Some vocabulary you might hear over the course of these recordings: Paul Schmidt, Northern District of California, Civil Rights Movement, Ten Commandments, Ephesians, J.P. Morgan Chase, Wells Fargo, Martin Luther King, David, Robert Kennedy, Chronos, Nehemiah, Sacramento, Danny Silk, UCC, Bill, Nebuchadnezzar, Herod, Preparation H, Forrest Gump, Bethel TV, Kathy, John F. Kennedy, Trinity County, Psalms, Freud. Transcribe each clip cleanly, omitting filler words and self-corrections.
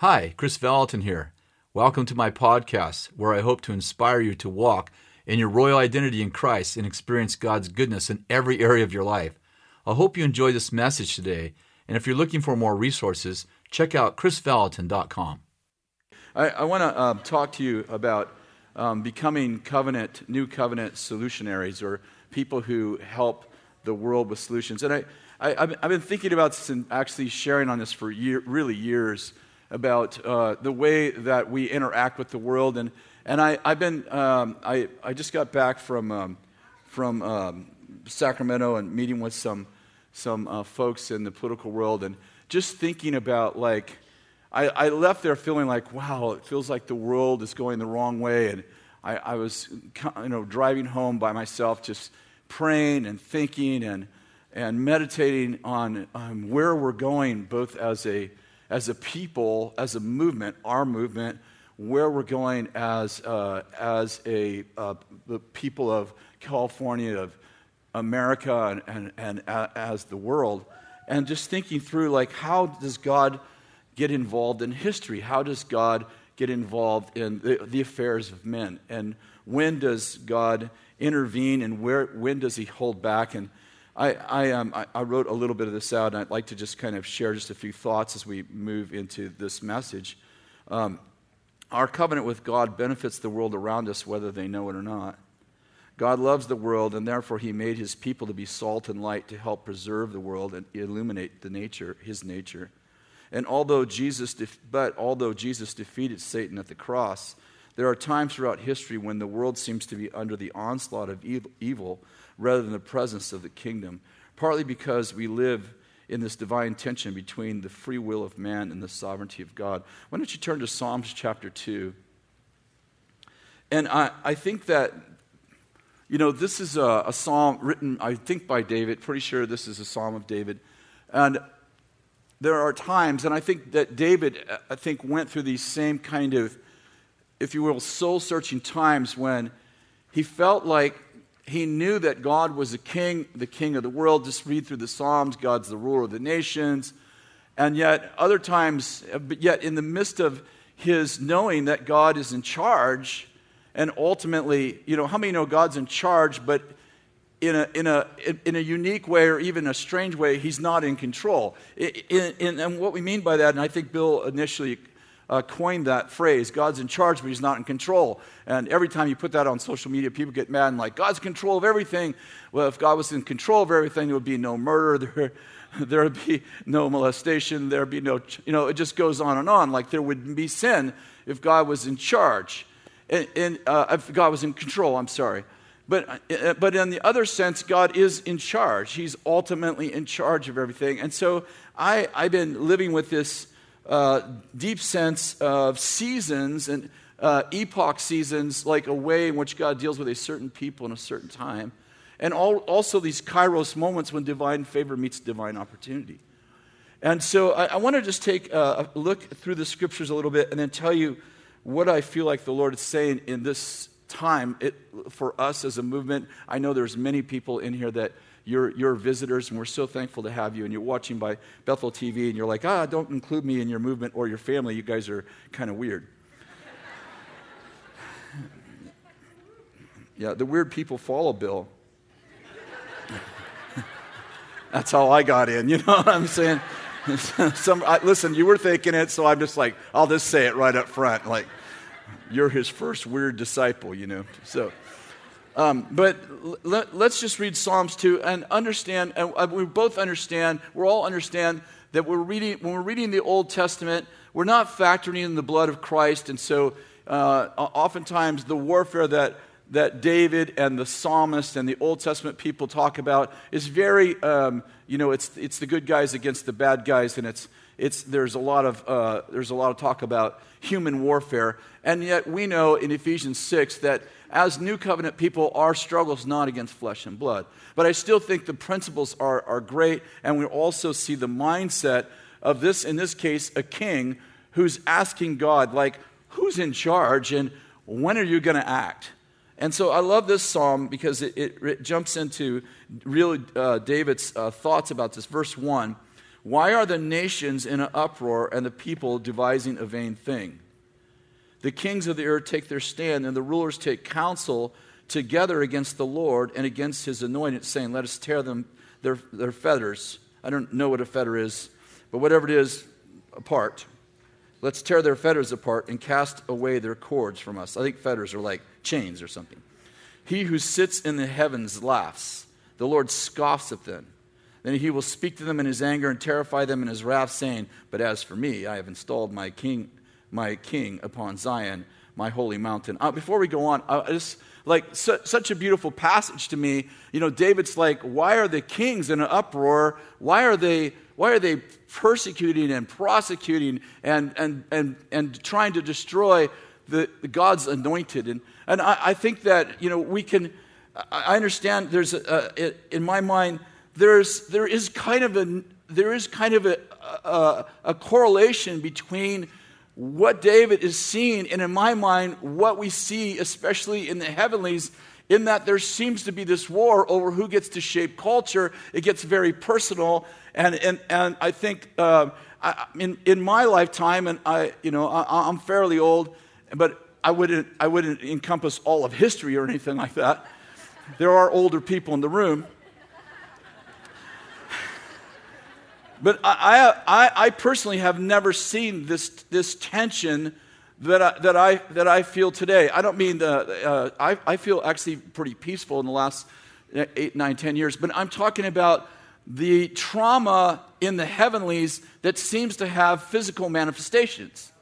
Hi, Chris Valentin here. Welcome to my podcast, where I hope to inspire you to walk in your royal identity in Christ and experience God's goodness in every area of your life. I hope you enjoy this message today, and if you're looking for more resources, check out chrisvalentin.com. I want to talk to you about becoming new covenant solutionaries, or people who help the world with solutions. And I've been thinking about this and actually sharing on this for years. About the way that we interact with the world, and I just got back from Sacramento and meeting with some folks in the political world, and just thinking about, like, I left there feeling like, wow, it feels like the world is going the wrong way, and I was driving home by myself, just praying and thinking and meditating on where we're going, both as a people, as a movement, our movement, where we're going as the people of California, of America, and as the world, and just thinking through, like, how does God get involved in history? How does God get involved in the affairs of men? And when does God intervene, and when does he hold back? And I wrote a little bit of this out, and I'd like to just kind of share just a few thoughts as we move into this message. Our covenant with God benefits the world around us, whether they know it or not. God loves the world, and therefore he made his people to be salt and light to help preserve the world and illuminate his nature. And although Jesus defeated Satan at the cross, there are times throughout history when the world seems to be under the onslaught of evil rather than the presence of the kingdom, partly because we live in this divine tension between the free will of man and the sovereignty of God. Why don't you turn to Psalms chapter 2? And I think that, this is a psalm written, I think, by David. Pretty sure this is a psalm of David. And there are times, and I think that David, went through these same kind of, if you will, soul-searching times when he felt like he knew that God was the king of the world. Just read through the Psalms, God's the ruler of the nations. And yet other times, in the midst of his knowing that God is in charge, and ultimately, how many know God's in charge, but in a unique way, or even a strange way, he's not in control. And what we mean by that, and I think Bill initially coined that phrase, God's in charge, but he's not in control. And every time you put that on social media, people get mad and like, God's in control of everything. Well, if God was in control of everything, there would be no murder, there would be no molestation, there would be no, it just goes on and on. Like, there wouldn't be sin if God was in charge. If God was in control, I'm sorry. But in the other sense, God is in charge. He's ultimately in charge of everything. And so I've been living with this deep sense of seasons and epoch seasons, like a way in which God deals with a certain people in a certain time. And also these Kairos moments when divine favor meets divine opportunity. And so I want to just take a look through the scriptures a little bit and then tell you what I feel like the Lord is saying in this time for us as a movement. I know there's many people in here that you're visitors, and we're so thankful to have you, and you're watching by Bethel TV, and you're like, don't include me in your movement or your family. You guys are kind of weird. Yeah, the weird people follow Bill. That's how I got in, you know what I'm saying? Listen, you were thinking it, so I'm just like, I'll just say it right up front, like, you're his first weird disciple, so... But let's just read Psalms 2 and understand, and we all understand that when we're reading the Old Testament, we're not factoring in the blood of Christ. And so oftentimes the warfare that David and the psalmist and the Old Testament people talk about is very, it's the good guys against the bad guys, and there's a lot of talk about human warfare. And yet we know in Ephesians 6 that as new covenant people, our struggle is not against flesh and blood. But I still think the principles are great, and we also see the mindset of this, in this case, a king who's asking God, like, who's in charge and when are you going to act? And so I love this psalm because it jumps into really David's thoughts about this. Verse 1. Why are the nations in an uproar and the people devising a vain thing? The kings of the earth take their stand, and the rulers take counsel together against the Lord and against his anointed, saying, let us tear them their fetters. I don't know what a fetter is, but whatever it is, apart. Let's tear their fetters apart and cast away their cords from us. I think fetters are like chains or something. He who sits in the heavens laughs. The Lord scoffs at them. Then he will speak to them in his anger and terrify them in his wrath, saying, but as for me, I have installed my king upon Zion, my holy mountain. Before we go on, such a beautiful passage to me. You know, David's like, why are the kings in an uproar? Why are they persecuting and prosecuting and trying to destroy the God's anointed? And I think that, you know, I understand there's in my mind there is kind of a correlation between what David is seeing and, in my mind, what we see, especially in the heavenlies, in that there seems to be this war over who gets to shape culture. It gets very personal, and I think in my lifetime, and I'm fairly old, but I wouldn't encompass all of history or anything like that. There are older people in the room. But I personally have never seen this tension that I feel today. I don't mean I feel actually pretty peaceful in the last 8, 9, 10 years. But I'm talking about the trauma in the heavenlies that seems to have physical manifestations.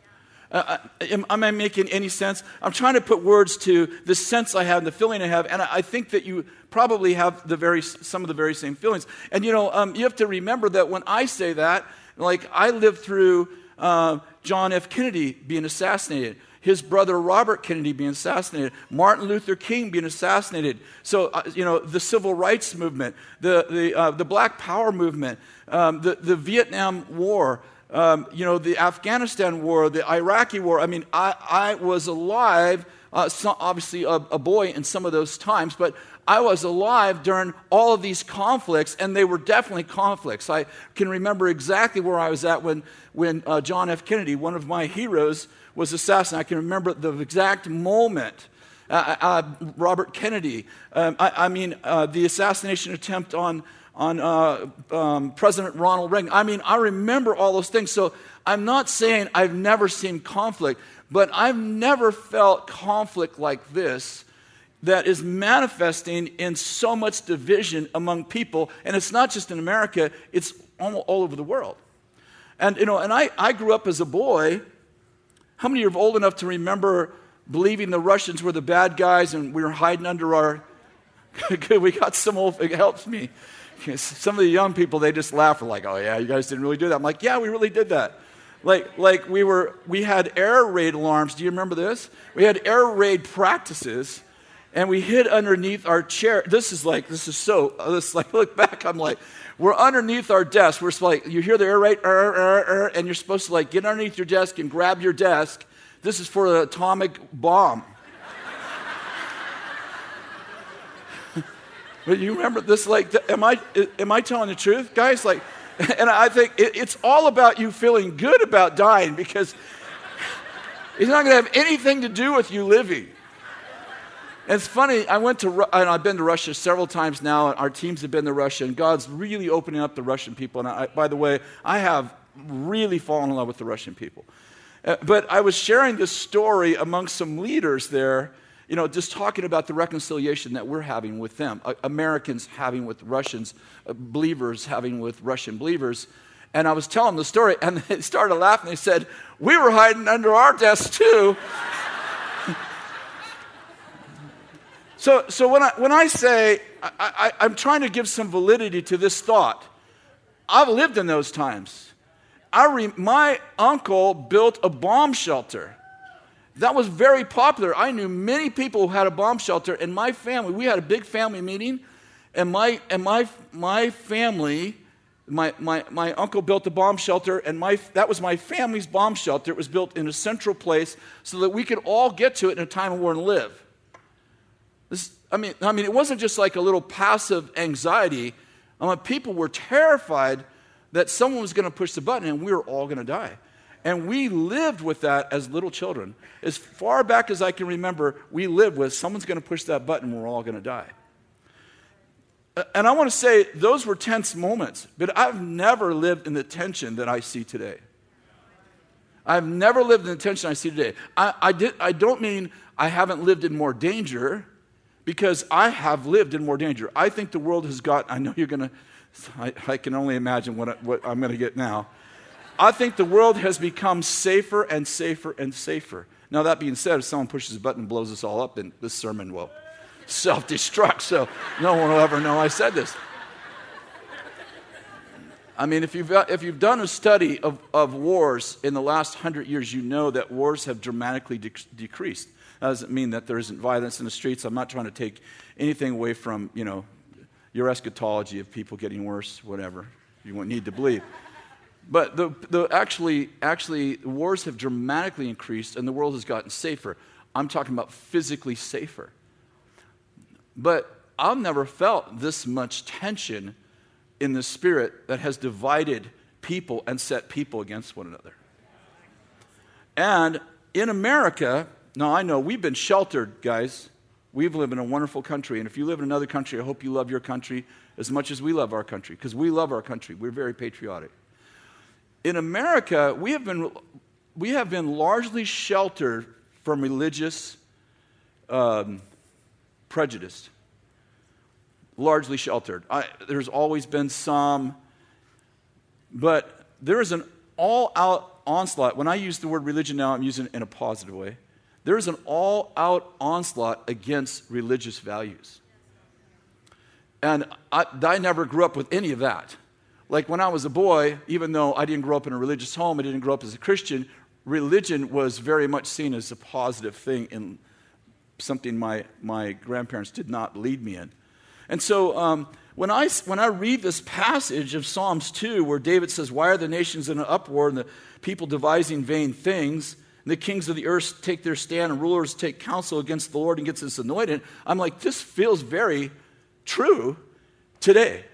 Am I making any sense? I'm trying to put words to the sense I have and the feeling I have, and I think that you probably have some of the very same feelings. And you have to remember that when I say that, like, I lived through John F. Kennedy being assassinated, his brother Robert Kennedy being assassinated, Martin Luther King being assassinated. So the Civil Rights Movement, the Black Power Movement, the Vietnam War. The Afghanistan war, the Iraqi war. I mean, I was alive, obviously a boy in some of those times, but I was alive during all of these conflicts, and they were definitely conflicts. I can remember exactly where I was at when John F. Kennedy, one of my heroes, was assassinated. I can remember the exact moment. Robert Kennedy. The assassination attempt on President Ronald Reagan. I mean, I remember all those things. So I'm not saying I've never seen conflict, but I've never felt conflict like this that is manifesting in so much division among people. And it's not just in America, it's all over the world. And, I grew up as a boy. How many are old enough to remember believing the Russians were the bad guys and we were hiding under our... we got some old... It helps me. Some of the young people, they just laugh. We're like, oh yeah, you guys didn't really do that. I'm like, yeah, we really did that. Like we had air raid alarms. Do you remember this? We had air raid practices, and we hid underneath our chair. Look back, I'm like, we're underneath our desk. We're like, you hear the air raid, and you're supposed to like get underneath your desk and grab your desk. This is for an atomic bomb. But you remember this, like, am I telling the truth, guys? Like, and I think it's all about you feeling good about dying, because it's not going to have anything to do with you living. And it's funny, I've been to Russia several times now, and our teams have been to Russia, and God's really opening up the Russian people. And by the way, I have really fallen in love with the Russian people. But I was sharing this story among some leaders there, just talking about the reconciliation that we're having with them, Americans having with Russians, believers having with Russian believers. And I was telling them the story, and they started laughing. They said, we were hiding under our desk too. So when I say, I'm trying to give some validity to this thought. I've lived in those times. My uncle built a bomb shelter. That was very popular. I knew many people who had a bomb shelter. In my family, we had a big family meeting, and my uncle built a bomb shelter, and that was my family's bomb shelter. It was built in a central place so that we could all get to it in a time of war and live. It wasn't just like a little passive anxiety. People were terrified that someone was going to push the button and we were all going to die. And we lived with that as little children. As far back as I can remember, we lived with someone's going to push that button, we're all going to die. And I want to say those were tense moments, but I've never lived in the tension that I see today. I've never lived in the tension I see today. I don't mean I haven't lived in more danger, because I have lived in more danger. I think the world has got, I know you're going to, I can only imagine what I'm going to get now. I think the world has become safer and safer and safer. Now, that being said, if someone pushes a button and blows us all up, then this sermon will self-destruct, so no one will ever know I said this. I mean, if you've done a study of wars in the last 100 years, you know that wars have dramatically decreased. That doesn't mean that there isn't violence in the streets. I'm not trying to take anything away from, you know, your eschatology of people getting worse, whatever you need to believe. But actually, wars have dramatically increased, and the world has gotten safer. I'm talking about physically safer. But I've never felt this much tension in the spirit that has divided people and set people against one another. And in America, now I know we've been sheltered, guys. We've lived in a wonderful country. And if you live in another country, I hope you love your country as much as we love our country, because we love our country. We're very patriotic. In America, we have been largely sheltered from religious prejudice. Largely sheltered. There's always been some, but there is an all-out onslaught. When I use the word religion now, I'm using it in a positive way. There is an all-out onslaught against religious values. And I never grew up with any of that. Like when I was a boy, even though I didn't grow up in a religious home, I didn't grow up as a Christian, religion was very much seen as a positive thing, in something my grandparents did not lead me in. And so when I read this passage of Psalms 2 where David says, "Why are the nations in an uproar and the people devising vain things? And the kings of the earth take their stand and rulers take counsel against the Lord and gets us anointed." I'm like, this feels very true today.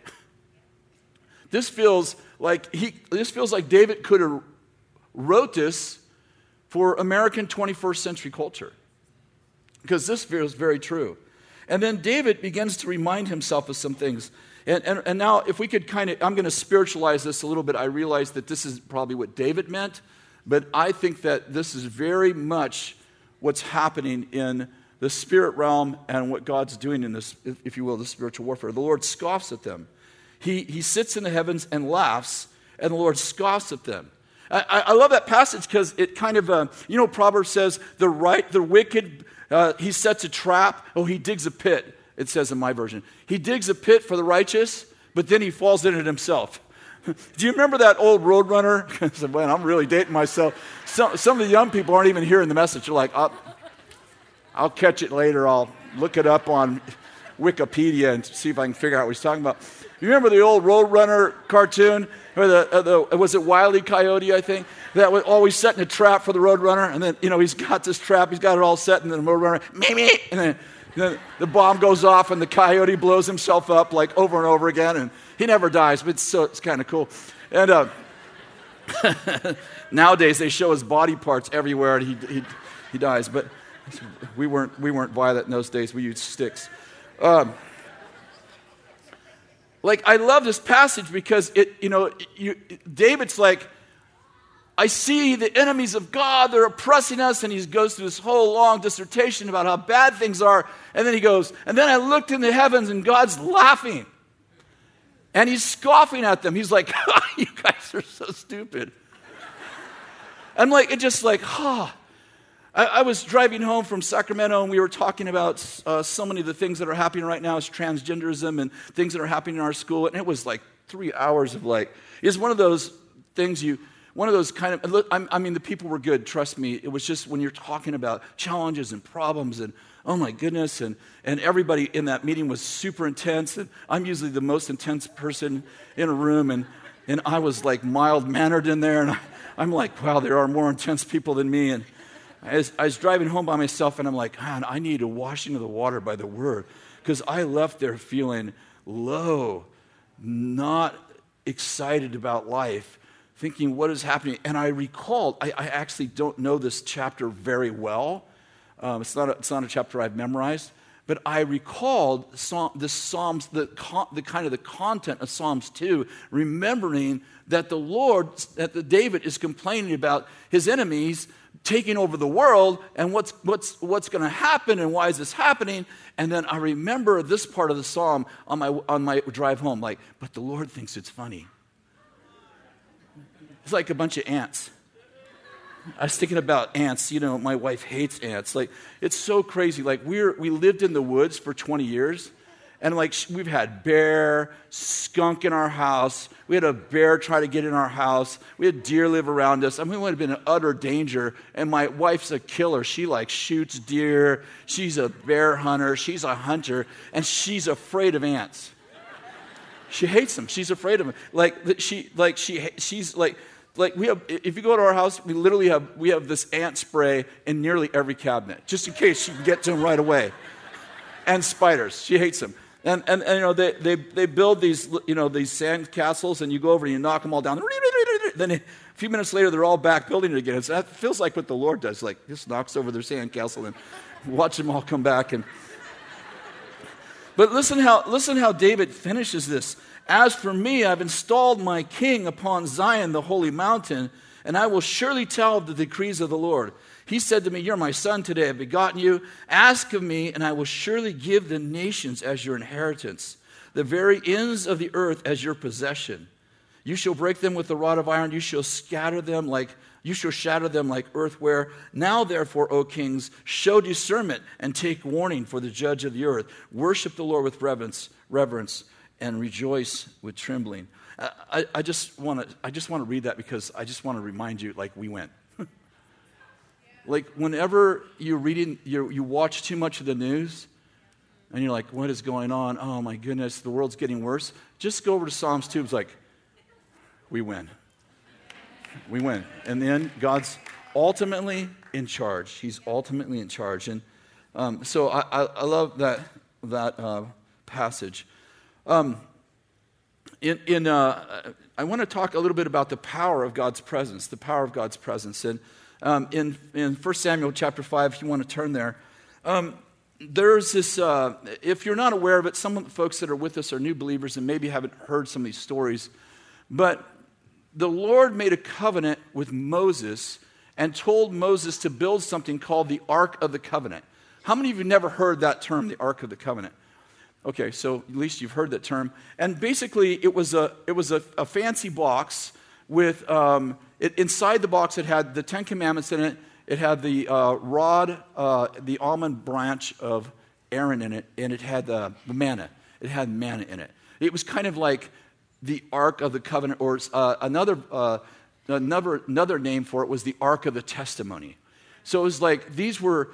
This feels like David could have wrote this for American 21st century culture, because this feels very true. And then David begins to remind himself of some things. And now if we could I'm going to spiritualize this a little bit. I realize that this is probably what David meant, but I think that this is very much what's happening in the spirit realm and what God's doing in this, if you will, the spiritual warfare. The Lord scoffs at them. He sits in the heavens and laughs, and the Lord scoffs at them. I love that passage because it kind of, Proverbs says, the wicked... he sets a trap. Oh, he digs a pit, it says in my version. He digs a pit for the righteous, but then he falls in it himself. Do you remember that old Roadrunner? I said, man, I'm really dating myself. Some of the young people aren't even hearing the message. They're like, I'll catch it later. I'll look it up on Wikipedia and see if I can figure out what he's talking about. You remember the old Roadrunner cartoon? Or was it Wile E. Coyote, I think? That was always setting a trap for the Roadrunner. And then, he's got this trap. He's got it all set. And then the Roadrunner, me. And then the bomb goes off and the coyote blows himself up like over and over again. And he never dies, but so it's kind of cool. And nowadays they show his body parts everywhere and he dies. But we weren't violent in those days. We used sticks. I love this passage because David's like, I see the enemies of God, they're oppressing us, and he goes through this whole long dissertation about how bad things are, and then he goes, and then I looked in the heavens, and God's laughing, and he's scoffing at them. He's like, you guys are so stupid. I'm like, it just like, ha. I was driving home from Sacramento, and we were talking about so many of the things that are happening right now is transgenderism and things that are happening in our school. And it was like 3 hours of like, it's one of those things the people were good, trust me. It was just when you're talking about challenges and problems and, oh my goodness, and everybody in that meeting was super intense. And I'm usually the most intense person in a room, and I was like mild-mannered in there. And I'm like, wow, there are more intense people than me. And I was driving home by myself, and I'm like, man, I need a washing of the water by the word, because I left there feeling low, not excited about life, thinking, what is happening? And I recalled, I actually don't know this chapter very well. It's not a chapter I've memorized. But I recalled the content of Psalms 2, remembering that David is complaining about his enemies taking over the world and what's going to happen and why is this happening? And then I remember this part of the psalm on my drive home, like, but the Lord thinks it's funny. It's like a bunch of ants. I was thinking about ants. You know, my wife hates ants. Like, it's so crazy. Like, we lived in the woods for 20 years, and like we've had bear, skunk in our house. We had a bear try to get in our house. We had deer live around us. I mean, we would have been in utter danger. And my wife's a killer. She like shoots deer. She's a bear hunter. She's a hunter, and she's afraid of ants. She hates them. She's afraid of them. If you go to our house, we literally have this ant spray in nearly every cabinet, just in case she can get to them right away. And spiders, she hates them. And you know, they build these, you know, these sand castles, and you go over and you knock them all down. Then a few minutes later, they're all back building it again. So that feels like what the Lord does, like just knocks over their sand castle and watch them all come back. And but listen how David finishes this. As for me, I've installed my king upon Zion, the holy mountain, and I will surely tell of the decrees of the Lord. He said to me, you're my son, today I've begotten you. Ask of me, and I will surely give the nations as your inheritance, the very ends of the earth as your possession. You shall break them with the rod of iron, you shall shatter them like earthware. Now, therefore, O kings, show discernment and take warning, for the judge of the earth. Worship the Lord with reverence. And rejoice with trembling. I just want to read that because I just want to remind you, like we went. Like whenever you're reading, you watch too much of the news, and you're like, "What is going on? Oh my goodness, the world's getting worse." Just go over to Psalms 2. It's like, we win. And then God's ultimately in charge. He's ultimately in charge. And so I love that passage. I want to talk a little bit about the power of God's presence, and in 1 Samuel chapter 5, if you want to turn there, there's this, if you're not aware of it, some of the folks that are with us are new believers and maybe haven't heard some of these stories, but the Lord made a covenant with Moses and told Moses to build something called the Ark of the Covenant. How many of you never heard that term, the Ark of the Covenant? Okay, so at least you've heard that term. And basically, it was a fancy box with inside the box. It had the Ten Commandments in it. It had the rod, the almond branch of Aaron in it, and it had the manna. It had manna in it. It was kind of like the Ark of the Covenant, or another name for it was the Ark of the Testimony. So it was like these were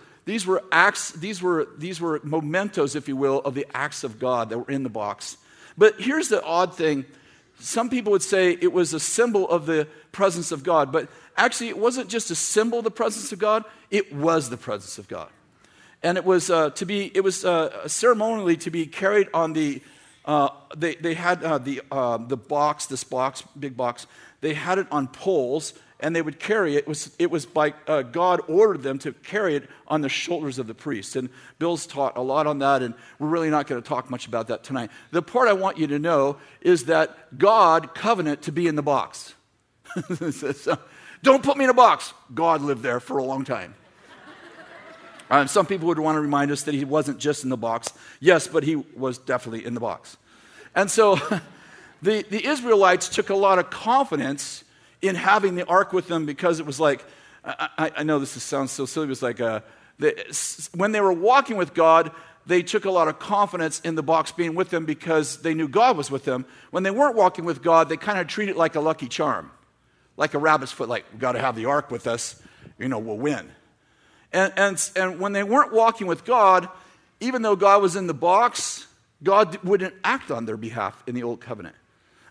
mementos, if you will, of the acts of God that were in the box. But here's the odd thing. Some people would say it was a symbol of the presence of God, but actually it wasn't just a symbol of the presence of God, it was the presence of God. And it was ceremonially to be carried on the they had this big box, they had it on poles. And they would carry it. It was by God ordered them to carry it on the shoulders of the priest. And Bill's taught a lot on that, and we're really not going to talk much about that tonight. The part I want you to know is that God covenanted to be in the box. So, don't put me in a box. God lived there for a long time. Some people would want to remind us that he wasn't just in the box. Yes, but he was definitely in the box. And so the Israelites took a lot of confidence in having the ark with them, because it was like, I know this sounds so silly, it was like when they were walking with God, they took a lot of confidence in the box being with them because they knew God was with them. When they weren't walking with God, they kind of treated it like a lucky charm, like a rabbit's foot, like, we've got to have the ark with us, you know, we'll win. And when they weren't walking with God, even though God was in the box, God wouldn't act on their behalf in the old covenant.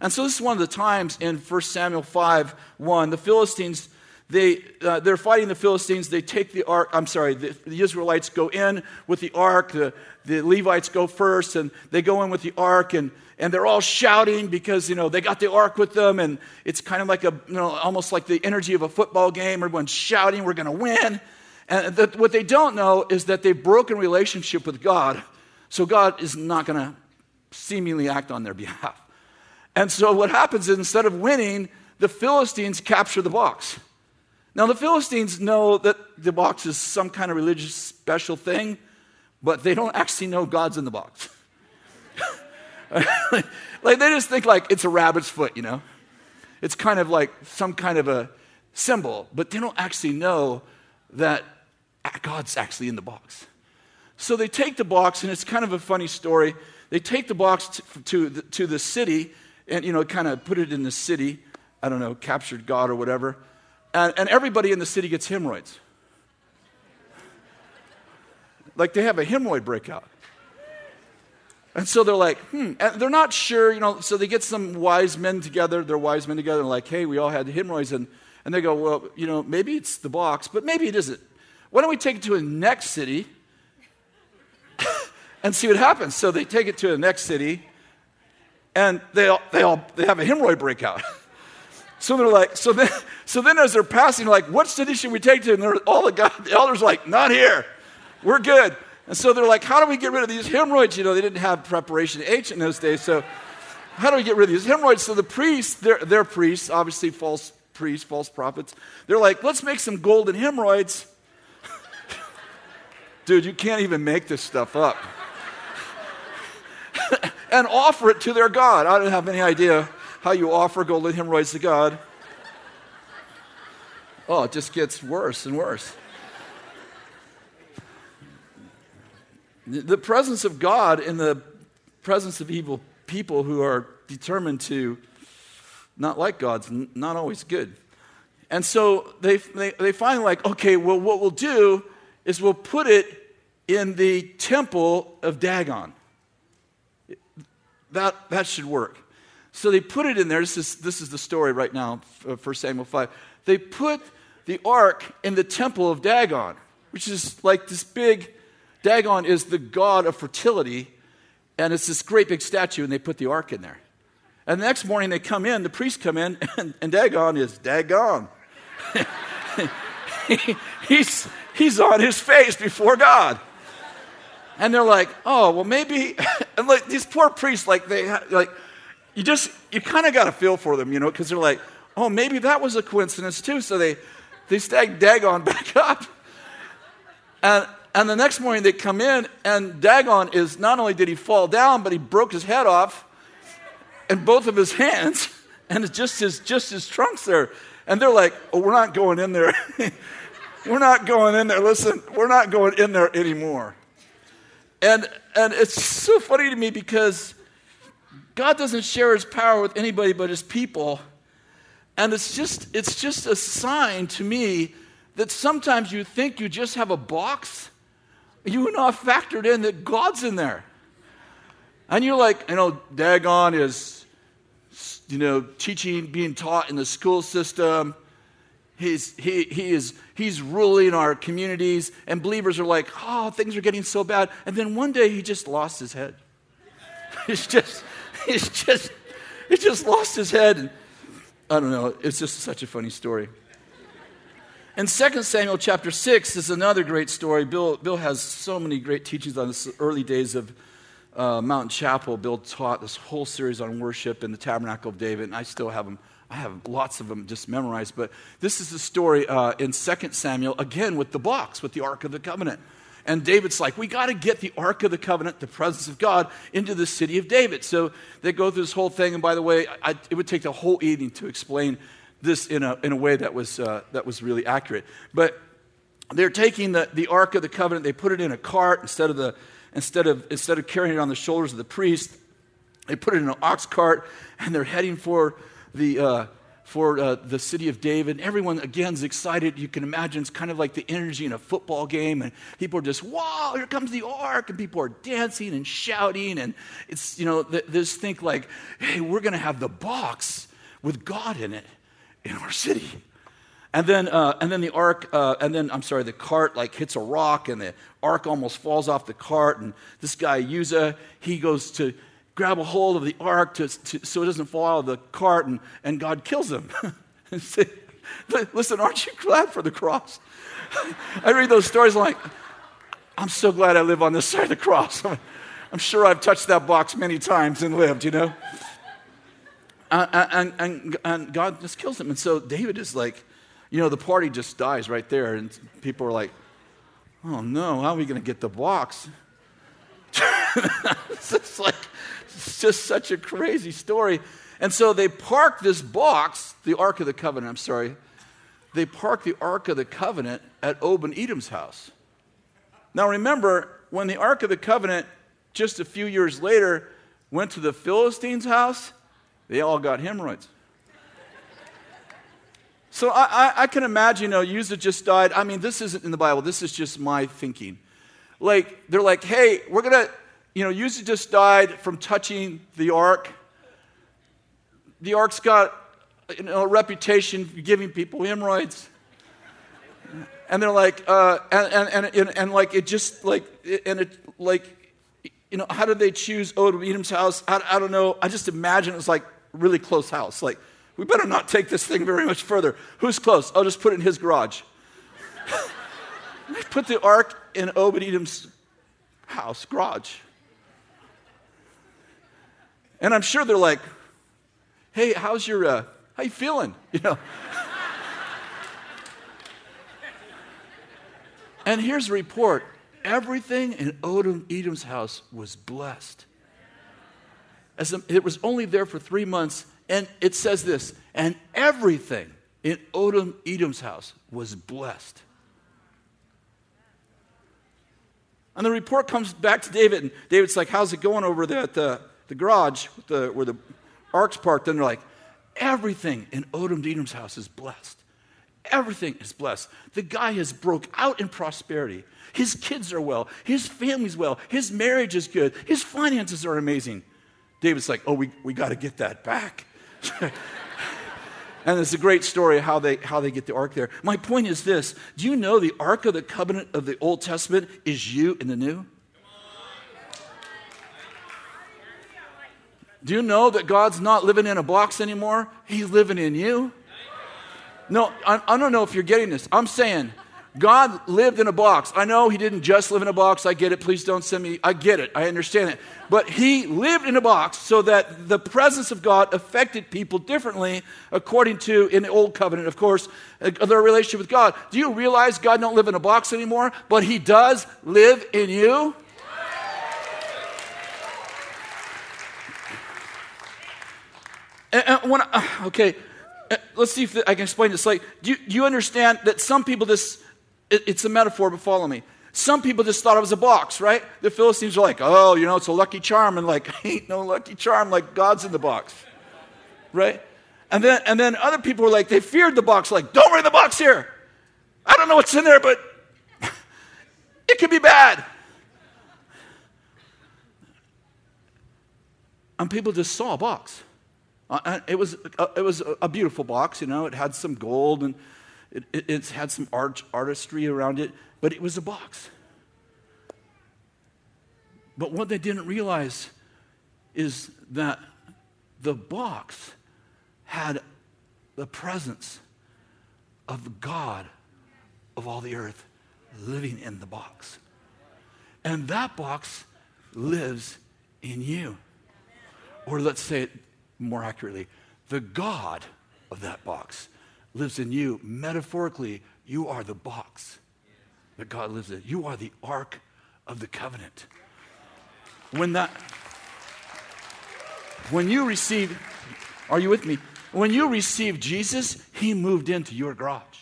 And so this is one of the times in 1 Samuel 5:1, the Philistines, They're fighting the Philistines. They take the ark. I'm sorry, the Israelites go in with the ark. The Levites go first, and they go in with the ark, and they're all shouting because, you know, they got the ark with them, and it's kind of like a, you know, almost like the energy of a football game. Everyone's shouting, we're going to win. And what they don't know is that they've broken relationship with God, so God is not going to seemingly act on their behalf. And so what happens is, instead of winning, the Philistines capture the box. Now, the Philistines know that the box is some kind of religious special thing, but they don't actually know God's in the box. Like, they just think, like, it's a rabbit's foot, you know? It's kind of like some kind of a symbol, but they don't actually know that God's actually in the box. So they take the box, and it's kind of a funny story. They take the box to the city, and, you know, kind of put it in the city. I don't know, captured God or whatever. And everybody in the city gets hemorrhoids. Like, they have a hemorrhoid breakout. And so they're like, And they're not sure, you know, so they get some wise men together. They're wise men together and like, hey, we all had hemorrhoids. And they go, well, you know, maybe it's the box, but maybe it isn't. Why don't we take it to the next city and see what happens? So they take it to the next city, and they have a hemorrhoid breakout. So they're like, so then as they're passing, like, what city should we take to? And the elders are like, not here. We're good. And so they're like, how do we get rid of these hemorrhoids? You know, they didn't have preparation H in those days. So how do we get rid of these hemorrhoids? So the priests, their priests, obviously false priests, false prophets, they're like, let's make some golden hemorrhoids. Dude, you can't even make this stuff up. And offer it to their God. I don't have any idea how you offer golden hemorrhoids to God. Oh, it just gets worse and worse. The presence of God in the presence of evil people who are determined to not like God's not always good. And so they find, like, okay, well, what we'll do is we'll put it in the temple of Dagon. That should work. So they put it in there. This is the story right now, 1 Samuel 5. They put the ark in the temple of Dagon, which is like this big, Dagon is the god of fertility, and it's this great big statue, and they put the ark in there. And the next morning they come in, the priests come in, and Dagon is Dagon. He's on his face before God. And they're like, oh, well, maybe, and like these poor priests, like they, like, You kind of got to feel for them, you know, because they're like, oh, maybe that was a coincidence too. So they stacked Dagon back up. And the next morning they come in, and Dagon is, not only did he fall down, but he broke his head off and both of his hands, and it's just his trunks there. And they're like, oh, we're not going in there. We're not going in there. Listen, we're not going in there anymore. And it's so funny to me because God doesn't share his power with anybody but his people. And it's just a sign to me that sometimes you think you just have a box. You are not factored in that God's in there. And you're like, you know, Dagon is, you know, being taught in the school system. He's ruling our communities. And believers are like, oh, things are getting so bad. And then one day he just lost his head. He just lost his head. And I don't know. It's just such a funny story. And 2 Samuel chapter 6 is another great story. Bill has so many great teachings on this early days of Mountain Chapel. Bill taught this whole series on worship and the Tabernacle of David, and I still have them. I have lots of them just memorized. But this is the story in 2 Samuel, again, with the box, with the Ark of the Covenant. And David's like, we got to get the Ark of the Covenant, the presence of God, into the city of David. So they go through this whole thing. And by the way, it would take the whole evening to explain this in a way that was really accurate. But they're taking the Ark of the Covenant. They put it in a cart instead of carrying it on the shoulders of the priest. They put it in an ox cart, and they're heading for the city of David. Everyone, again, is excited. You can imagine it's kind of like the energy in a football game, and people are just, wow, here comes the ark, and people are dancing and shouting, and it's, you know, they just think like, hey, we're going to have the box with God in it in our city. And then the ark, the cart like hits a rock, and the ark almost falls off the cart. And this guy Uzzah, he goes to grab a hold of the ark so it doesn't fall out of the cart, and God kills him. Listen, aren't you glad for the cross? I read those stories like, I'm so glad I live on this side of the cross. I'm sure I've touched that box many times and lived, you know. And God just kills him. And so David is like, you know, the party just dies right there. And people are like, oh no, how are we going to get the box? It's just such a crazy story. And so they park this box, the Ark of the Covenant, They park the Ark of the Covenant at Obed-Edom's house. Now remember, when the Ark of the Covenant, just a few years later, went to the Philistines' house, they all got hemorrhoids. So I can imagine, Uzzah just died. I mean, this isn't in the Bible. This is just my thinking. Like, they're like, hey, we're going to, Uzzah just died from touching the ark. The ark's got a reputation for giving people hemorrhoids. And they're like, how did they choose Obed-Edom's house? I don't know. I just imagine it was like really close house. Like, we better not take this thing very much further. Who's close? I'll just put it in his garage. Put the ark in Obed-Edom's house, garage. And I'm sure they're like, hey, how's your, how you feeling? And here's the report. Everything in Obed-Edom's house was blessed. It was only there for 3 months, and it says this, and everything in Obed-Edom's house was blessed. And the report comes back to David, and David's like, how's it going over there at the garage where the ark's parked? And they're like, everything in Obed-Edom's house is blessed. Everything is blessed. The guy has broke out in prosperity. His kids are well. His family's well. His marriage is good. His finances are amazing. David's like, we got to get that back. And it's a great story how they get the ark there. My point is this. Do you know the Ark of the Covenant of the Old Testament is you in the New? Do you know that God's not living in a box anymore? He's living in you. No, I don't know if you're getting this. I'm saying God lived in a box. I know he didn't just live in a box. I get it. Please don't send me. I get it. I understand it. But he lived in a box so that the presence of God affected people differently according to, in the Old Covenant, of course, their relationship with God. Do you realize God don't live in a box anymore, but he does live in you? And when okay. Let's see if I can explain this. Like, do you understand that some people just, it's a metaphor, but follow me. Some people just thought it was a box, right? The Philistines are like, oh, it's a lucky charm. And like, ain't no lucky charm, like God's in the box, right? And then other people were like, they feared the box. Like, don't bring the box here. I don't know what's in there, but it could be bad. And people just saw a box. It was a beautiful box, It had some gold and it had some artistry around it, but it was a box. But what they didn't realize is that the box had the presence of God of all the earth living in the box. And that box lives in you. Or let's say it more accurately, the God of that box lives in you. Metaphorically, you are the box that God lives in. You are the Ark of the Covenant. When you receive, are you with me? When you receive Jesus, he moved into your garage.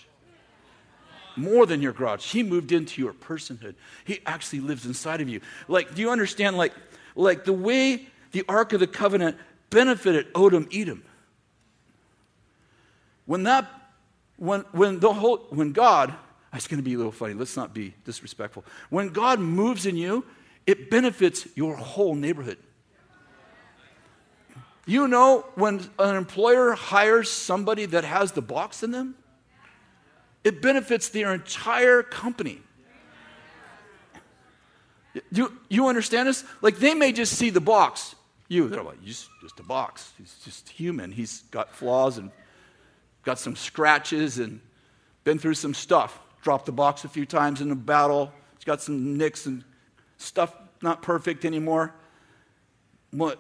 More than your garage. He moved into your personhood. He actually lives inside of you. Like, do you understand, like the way the Ark of the Covenant benefited Obed-Edom. It's going to be a little funny. Let's not be disrespectful. When God moves in you, it benefits your whole neighborhood. When an employer hires somebody that has the box in them, it benefits their entire company. Do you understand this? Like, they may just see the box. They're like, he's just a box. He's just human. He's got flaws and got some scratches and been through some stuff. Dropped the box a few times in a battle. He's got some nicks and stuff not perfect anymore.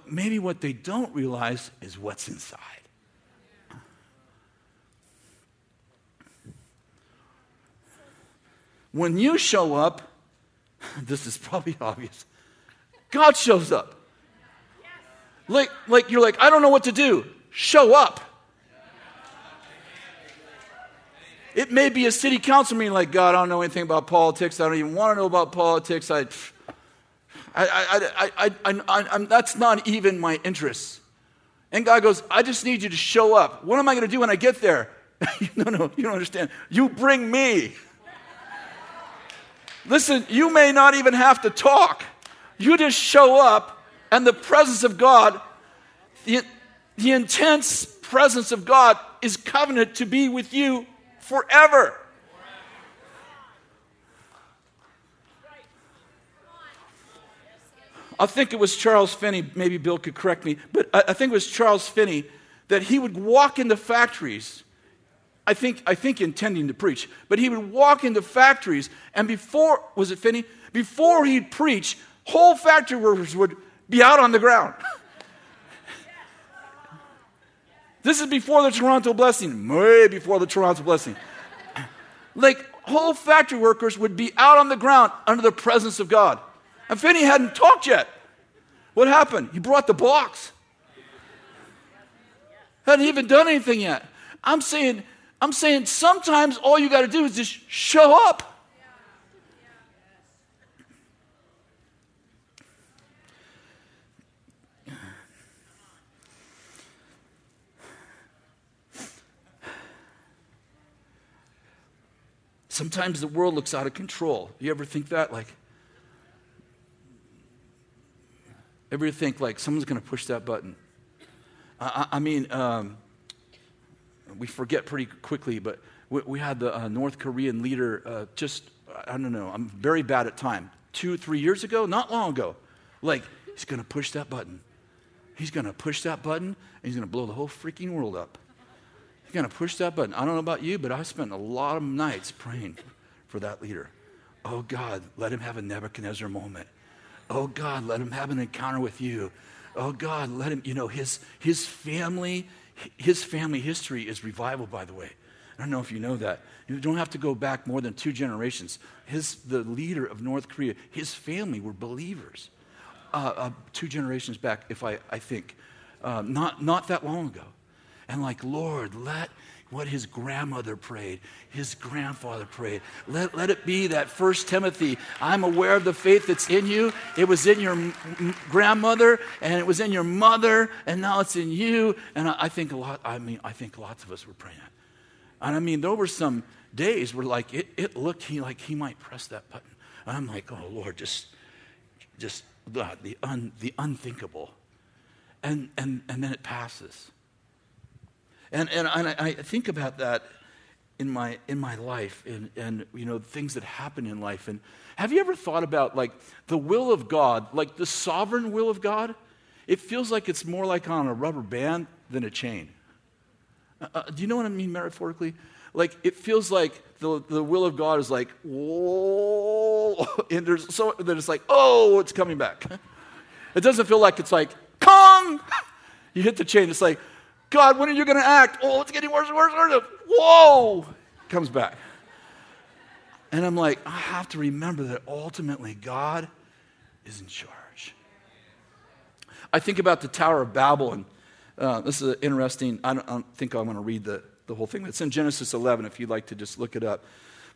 Maybe what they don't realize is what's inside. When you show up, this is probably obvious, God shows up. Like you're like, I don't know what to do. Show up. It may be a city council meeting like, God, I don't know anything about politics. I don't even want to know about politics. I'm that's not even my interest. And God goes, I just need you to show up. What am I going to do when I get there? No, you don't understand. You bring me. Listen, you may not even have to talk. You just show up, and the presence of God, the intense presence of God is covenant to be with you forever. I think it was Charles Finney, maybe Bill could correct me, but I think it was Charles Finney that he would walk into factories, I think intending to preach, but he would walk into factories, and before he'd preach, whole factory workers would be out on the ground. This is before the Toronto blessing, way before the Toronto blessing. Like, whole factory workers would be out on the ground under the presence of God. And Finney hadn't talked yet. What happened? He brought the box. Hadn't even done anything yet. I'm saying sometimes all you got to do is just show up. Sometimes the world looks out of control. You ever think that? Ever think like someone's going to push that button? We forget pretty quickly, but we had the North Korean leader I don't know, I'm very bad at time, 2-3 years ago, not long ago. Like, he's going to push that button. He's going to push that button, and he's going to blow the whole freaking world up. He's going to push that button. I don't know about you, but I spent a lot of nights praying for that leader. Oh, God, let him have a Nebuchadnezzar moment. Oh, God, let him have an encounter with you. Oh, God, let him, his family history is revival, by the way. I don't know if you know that. You don't have to go back more than 2 generations. The leader of North Korea, his family were believers 2 generations back, if I think, not that long ago. And like, Lord, let what his grandmother prayed, his grandfather prayed. Let it be that 1 Timothy, I'm aware of the faith that's in you. It was in your grandmother, and it was in your mother, and now it's in you. And I think lots of us were praying that. And there were some days where like it looked like he might press that button. And I'm like, oh Lord, just the unthinkable. And then it passes. And I think about that in my life and things that happen in life. And have you ever thought about like the will of God, like the sovereign will of God? It feels like it's more like on a rubber band than a chain. Do you know what I mean metaphorically? Like it feels like the will of God is like, whoa, and there's so that it's like, oh, it's coming back. It doesn't feel like it's like, Kong! You hit the chain, it's like, God, when are you going to act? Oh, it's getting worse and worse and worse. Whoa! Comes back. And I'm like, I have to remember that ultimately God is in charge. I think about the Tower of Babel, and this is interesting. I don't think I want to read the whole thing. It's in Genesis 11 if you'd like to just look it up.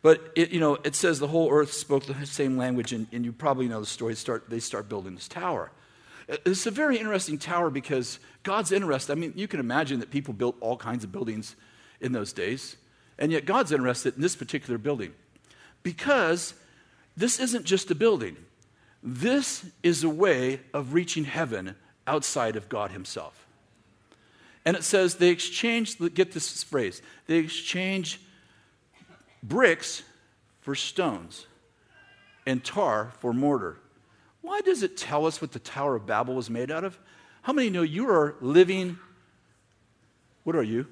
But it says the whole earth spoke the same language, and you probably know the story. They start building this tower. It's a very interesting tower because God's interested. You can imagine that people built all kinds of buildings in those days, and yet God's interested in this particular building because this isn't just a building. This is a way of reaching heaven outside of God himself. And it says they exchange, get this phrase, they exchange bricks for stones, and tar for mortar. Why does it tell us what the Tower of Babel was made out of? How many know you are living, what are you?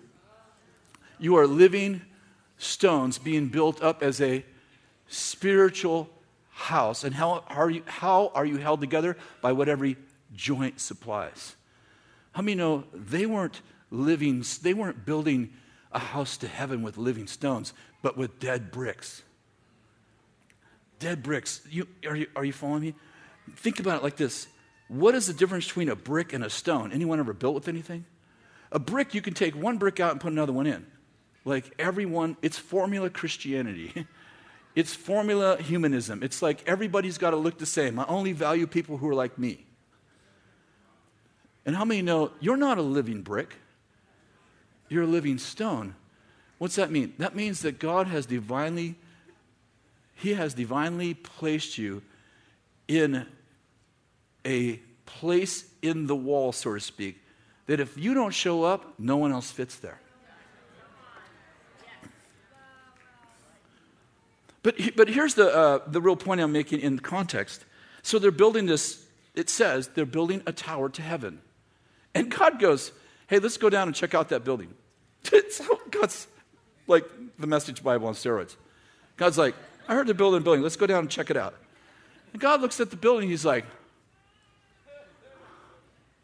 You are living stones being built up as a spiritual house. And how are you held together? By what every joint supplies. How many know they weren't building a house to heaven with living stones, but with dead bricks. Dead bricks. Are you following me? Think about it like this. What is the difference between a brick and a stone? Anyone ever built with anything? A brick, you can take one brick out and put another one in. Like everyone, it's formula Christianity. It's formula humanism. It's like everybody's got to look the same. I only value people who are like me. And how many know you're not a living brick? You're a living stone. What's that mean? That means that God has divinely placed you in a place in the wall, so to speak, that if you don't show up, no one else fits there. But here's the real point I'm making in context. So they're building this, it says they're building a tower to heaven. And God goes, hey, let's go down and check out that building. It's God's like the Message Bible on steroids. God's like, I heard they're building a building. Let's go down and check it out. And God looks at the building. He's like,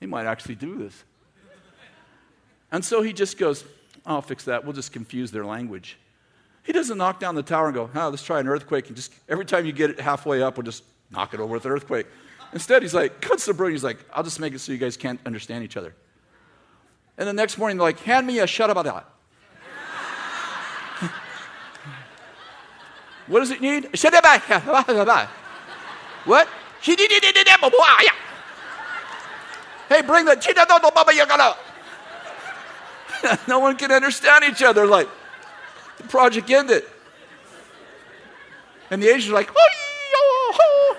they might actually do this. And so he just goes, I'll fix that. We'll just confuse their language. He doesn't knock down the tower and go, let's try an earthquake. And just every time you get it halfway up, we'll just knock it over with an earthquake. Instead, he's like, cuts the broom. He's like, I'll just make it so you guys can't understand each other. And the next morning, they're like, hand me a shadabada. What does it need? Shadabada. What? Hey, bring the chidado baba yagada. No one can understand each other. Like, the project ended. And the Asians are like, oh,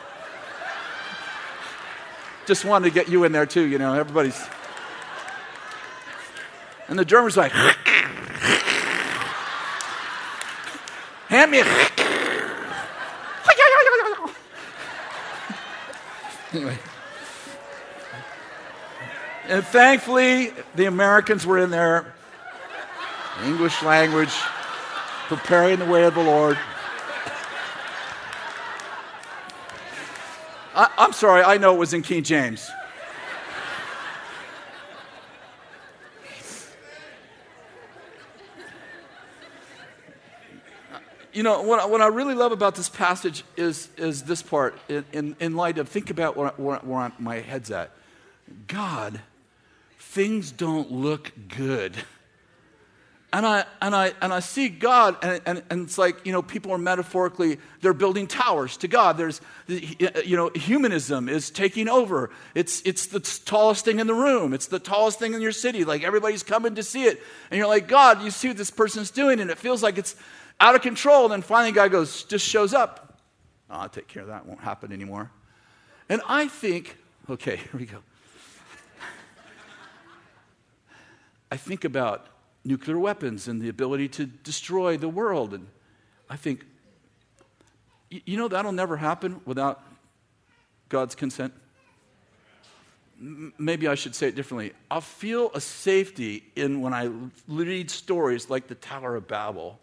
just wanted to get you in there too, you know, everybody's. And the German's like, hand me a anyway. And thankfully, the Americans were in there, English language, preparing the way of the Lord. I'm sorry, I know it was in King James. You know, what I really love about this passage is this part, in light of, think about where my head's at. God, things don't look good. And I see God, and it's like, you know, people are metaphorically, they're building towers to God. There's, you know, humanism is taking over. It's the tallest thing in the room. It's the tallest thing in your city. Like, everybody's coming to see it. And you're like, God, you see what this person's doing, and it feels like it's out of control. And then finally God goes, just shows up. Oh, I'll take care of that. It won't happen anymore. And I think, okay, here we go. I think about nuclear weapons and the ability to destroy the world. And I think, you know, that'll never happen without God's consent. Maybe I should say it differently. I'll feel a safety in when I read stories like the Tower of Babel.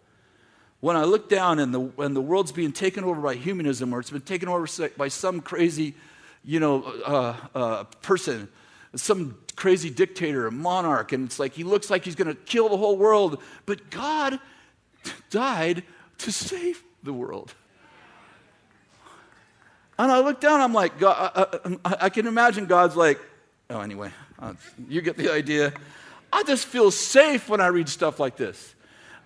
When I look down and the world's being taken over by humanism, or it's been taken over by some crazy, you know, person, some crazy dictator, monarch, and it's like he looks like he's going to kill the whole world, but God died to save the world. And I look down, I'm like, God, I can imagine God's like, oh, anyway, you get the idea. I just feel safe when I read stuff like this.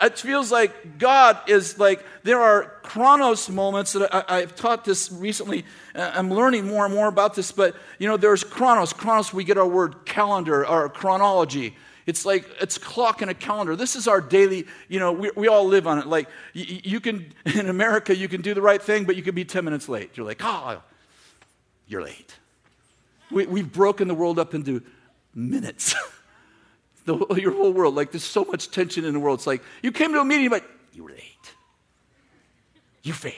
It feels like God is like, there are Chronos moments that I've taught this recently. I'm learning more and more about this, but you know, there's Chronos. Chronos, we get our word calendar, our chronology. It's like, it's clock and a calendar. This is our daily, you know, we all live on it. Like, you can, in America, you can do the right thing, but you can be 10 minutes late. You're like, oh, you're late. We've broken the world up into minutes. Your whole world, like there's so much tension in the world. It's like, you came to a meeting, but you were late. You failed.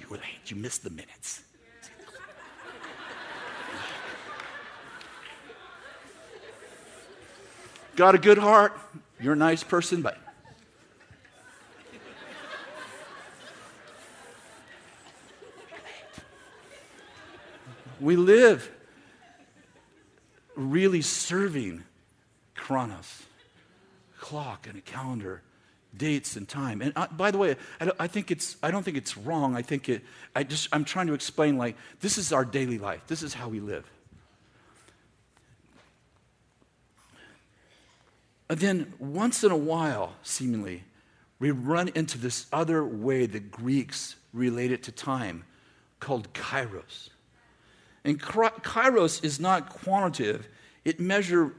You were late. You missed the minutes. Got a good heart. You're a nice person, but... We live really serving Chronos, clock and a calendar, dates and time. And by the way, I don't think it's wrong. I'm trying to explain, like, this is our daily life. This is how we live. And then once in a while, seemingly, we run into this other way the Greeks related to time called Kairos. And Kairos is not quantitative. It measures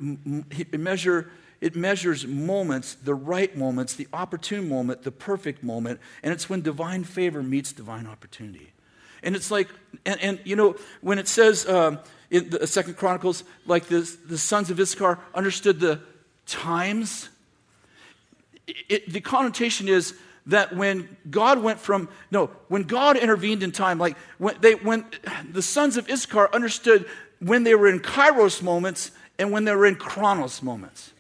moments, the right moments, the opportune moment, the perfect moment, and it's when divine favor meets divine opportunity. And it's like, and you know, when it says in the Second Chronicles, like the sons of Issachar understood the times, the connotation is that when God intervened in time, like when the sons of Issachar understood when they were in Kairos moments and when they were in Chronos moments.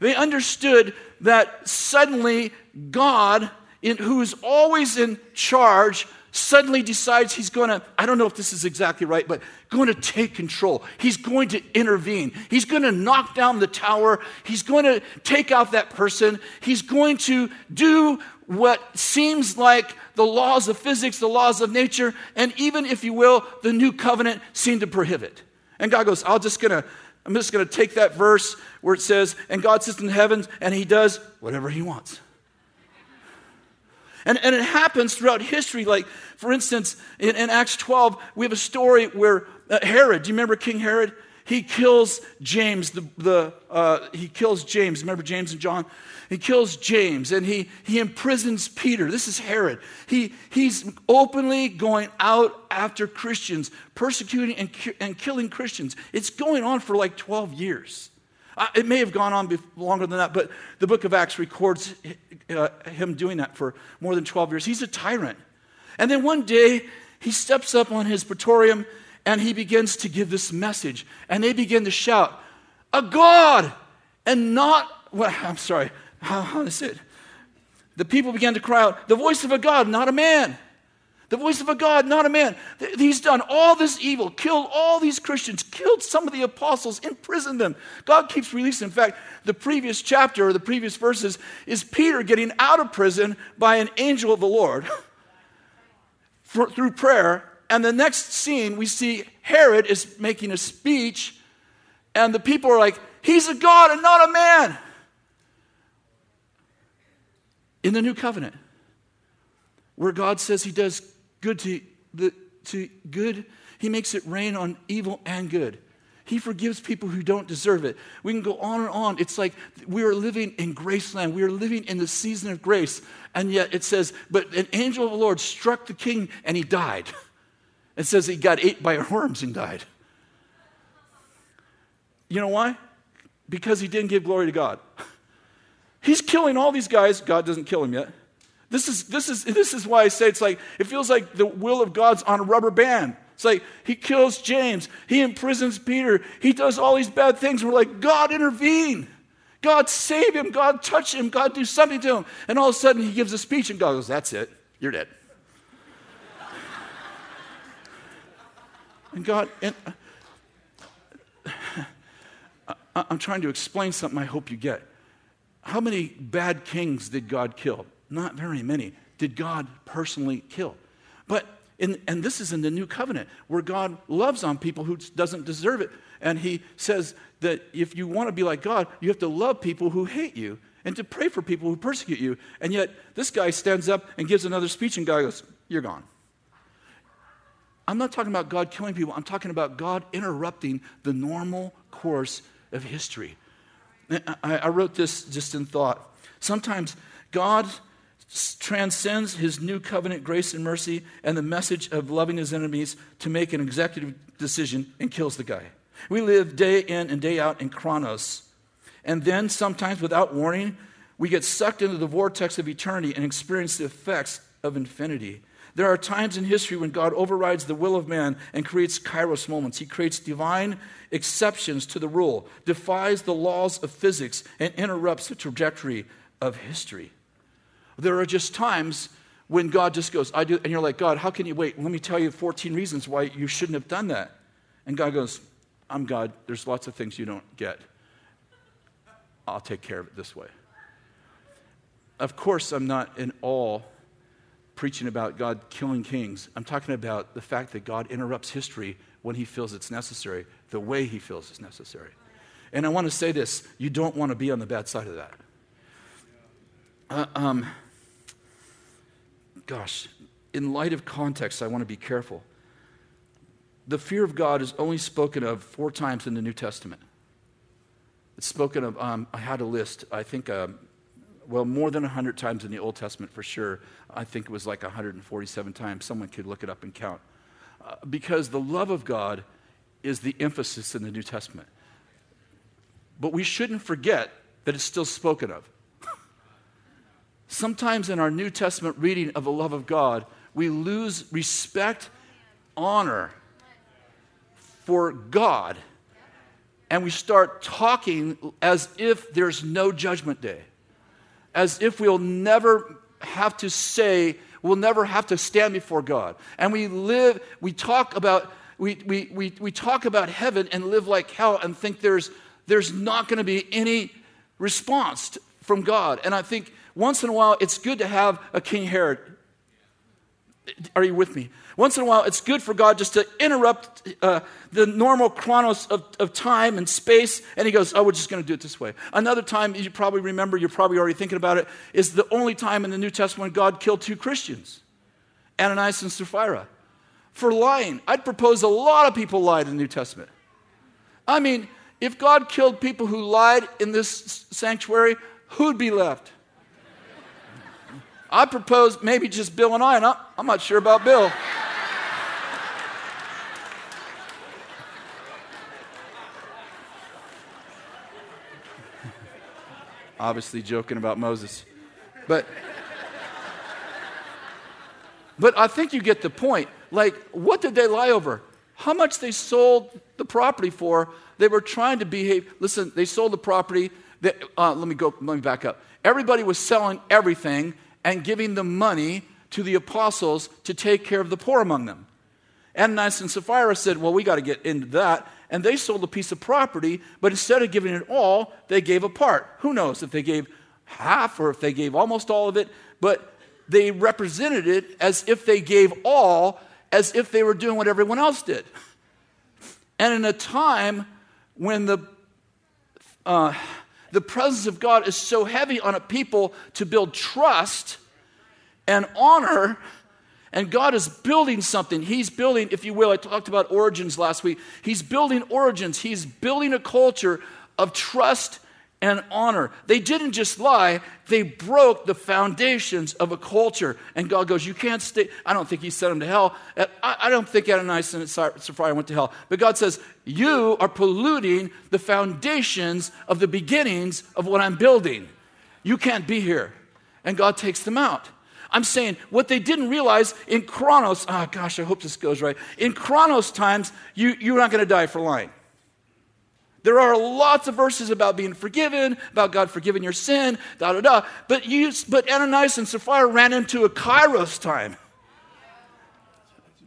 They understood that suddenly God, who is always in charge, suddenly decides he's going to, I don't know if this is exactly right, but going to take control. He's going to intervene. He's going to knock down the tower. He's going to take out that person. He's going to do what seems like the laws of physics, the laws of nature, and even, if you will, the new covenant seem to prohibit. And God goes, I'm just going to take that verse where it says, and God sits in the heavens, and he does whatever he wants. And it happens throughout history. Like, for instance, in Acts 12, we have a story where Herod, do you remember King Herod? He kills James. He kills James. Remember James and John? He kills James, and he imprisons Peter. This is Herod. He's openly going out after Christians, persecuting and killing Christians. It's going on for like 12 years. It may have gone on longer than that, but the book of Acts records him doing that for more than 12 years. He's a tyrant. And then one day, he steps up on his praetorium, and he begins to give this message. And they begin to shout, a God, and not, well, I'm sorry, how is it? The people began to cry out, the voice of a God, not a man. The voice of a God, not a man. He's done all this evil, killed all these Christians, killed some of the apostles, imprisoned them. God keeps releasing. In fact, the previous chapter or the previous verses is Peter getting out of prison by an angel of the Lord through prayer. And the next scene, we see Herod is making a speech, and the people are like, he's a God and not a man. In the new covenant, where God says he does good to good, he makes it rain on evil and good. He forgives people who don't deserve it. We can go on and on. It's like we are living in Graceland. We are living in the season of grace. And yet it says, but an angel of the Lord struck the king and he died. It says he got ate by worms and died. You know why? Because he didn't give glory to God. He's killing all these guys. God doesn't kill him yet. This is why I say it's like, it feels like the will of God's on a rubber band. It's like he kills James. He imprisons Peter. He does all these bad things. We're like, God intervene. God save him. God touch him. God do something to him. And all of a sudden he gives a speech and God goes, that's it. You're dead. And God, I'm trying to explain something I hope you get. How many bad kings did God kill? Not very many. Did God personally kill? But, and this is in the new covenant, where God loves on people who doesn't deserve it. And he says that if you want to be like God, you have to love people who hate you and to pray for people who persecute you. And yet, this guy stands up and gives another speech, and God goes, you're gone. I'm not talking about God killing people. I'm talking about God interrupting the normal course of history. I wrote this just in thought. Sometimes God transcends his new covenant grace and mercy and the message of loving his enemies to make an executive decision and kills the guy. We live day in and day out in Chronos. And then sometimes without warning, we get sucked into the vortex of eternity and experience the effects of infinity. There are times in history when God overrides the will of man and creates Kairos moments. He creates divine exceptions to the rule, defies the laws of physics, and interrupts the trajectory of history. There are just times when God just goes, I do, and you're like, God, how can you wait? Let me tell you 14 reasons why you shouldn't have done that. And God goes, I'm God. There's lots of things you don't get. I'll take care of it this way. Of course, I'm not in awe preaching about God killing kings. I'm talking about the fact that God interrupts history when he feels it's necessary, the way he feels it's necessary. And I want to say this, you don't want to be on the bad side of that. In light of context, I want to be careful. The fear of God is only spoken of 4 times in the New Testament. It's spoken of, I had a list, I think, more than 100 times in the Old Testament for sure. I think it was like 147 times. Someone could look it up and count. Because the love of God is the emphasis in the New Testament. But we shouldn't forget that it's still spoken of. Sometimes in our New Testament reading of the love of God, we lose respect, honor for God, and we start talking as if there's no judgment day. As if we'll never have to stand before God. And we talk about heaven and live like hell and think there's not going to be any response from God. And I think once in a while it's good to have a King Herod. Are you with me? Once in a while it's good for God just to interrupt the normal chronos of time and space, and he goes, oh, we're just going to do it this way. Another time, you probably remember, you're probably already thinking about it, is the only time in the New Testament God killed 2 Christians, Ananias and Sapphira, for lying. I'd propose a lot of people lied in the New Testament. I mean, if God killed people who lied in this sanctuary, who'd be left? I propose maybe just Bill and I, and I'm not sure about Bill. Obviously joking about Moses. But I think you get the point. Like, what did they lie over? How much they sold the property for? They were trying to behave. Listen, they sold the property. Let me back up. Everybody was selling everything and giving the money to the apostles to take care of the poor among them. Ananias and Sapphira said, well, we got to get into that. And they sold a piece of property, but instead of giving it all, they gave a part. Who knows if they gave half or if they gave almost all of it, but they represented it as if they gave all, as if they were doing what everyone else did. And in a time when the presence of God is so heavy on a people to build trust and honor, and God is building something. He's building, if you will, I talked about origins last week. He's building origins. He's building a culture of trust and honor. They didn't just lie. They broke the foundations of a culture. And God goes, you can't stay. I don't think he sent them to hell. I don't think Ananias and Sapphira went to hell. But God says, you are polluting the foundations of the beginnings of what I'm building. You can't be here. And God takes them out. I'm saying what they didn't realize in Chronos, I hope this goes right. In Chronos times, you're not going to die for lying. There are lots of verses about being forgiven, about God forgiving your sin, da-da-da. But Ananias and Sapphira ran into a Kairos time.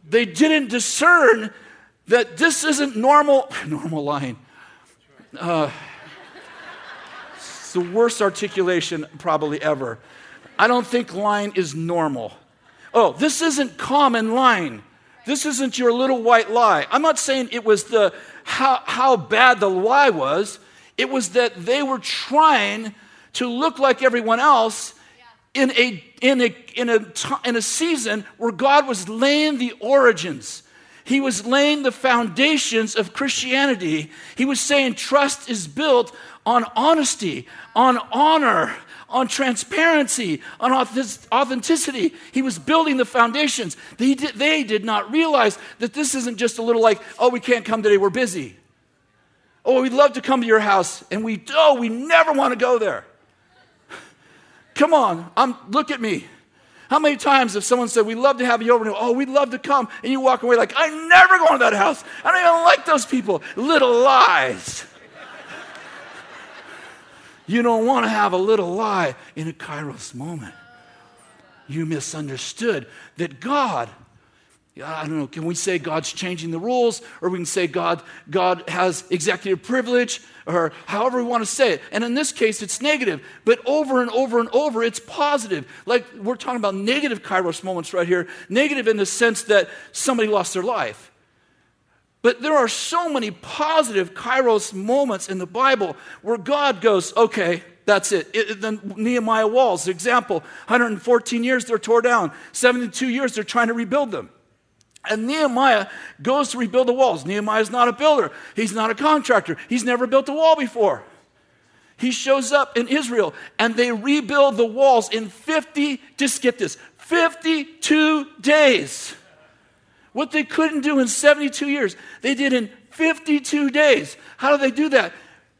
They didn't discern that this isn't normal lying. It's the worst articulation probably ever. I don't think lying is normal. Oh, this isn't common lying. This isn't your little white lie. I'm not saying it was how bad the lie was. It was that they were trying to look like everyone else in a season where God was laying the origins. He was laying the foundations of Christianity. He was saying trust is built on honesty, on honor, on transparency, on authenticity. He was building the foundations. They did not realize that this isn't just a little like, oh, we can't come today, we're busy. Oh, we'd love to come to your house, and we never want to go there. Come on, look at me. How many times have someone said, we'd love to have you over, and oh, we'd love to come, and you walk away like, I'm never going to that house. I don't even like those people. Little lies. You don't want to have a little lie in a Kairos moment. You misunderstood that God, I don't know, can we say God's changing the rules, or we can say God has executive privilege, or however we want to say it. And in this case, it's negative, but over and over and over, it's positive. Like we're talking about negative Kairos moments right here, negative in the sense that somebody lost their life. But there are so many positive Kairos moments in the Bible where God goes, okay, that's it. The Nehemiah walls, the example, 114 years they're tore down, 72 years they're trying to rebuild them. And Nehemiah goes to rebuild the walls. Nehemiah's not a builder. He's not a contractor. He's never built a wall before. He shows up in Israel, and they rebuild the walls in 52 days. What they couldn't do in 72 years, they did in 52 days. How do they do that?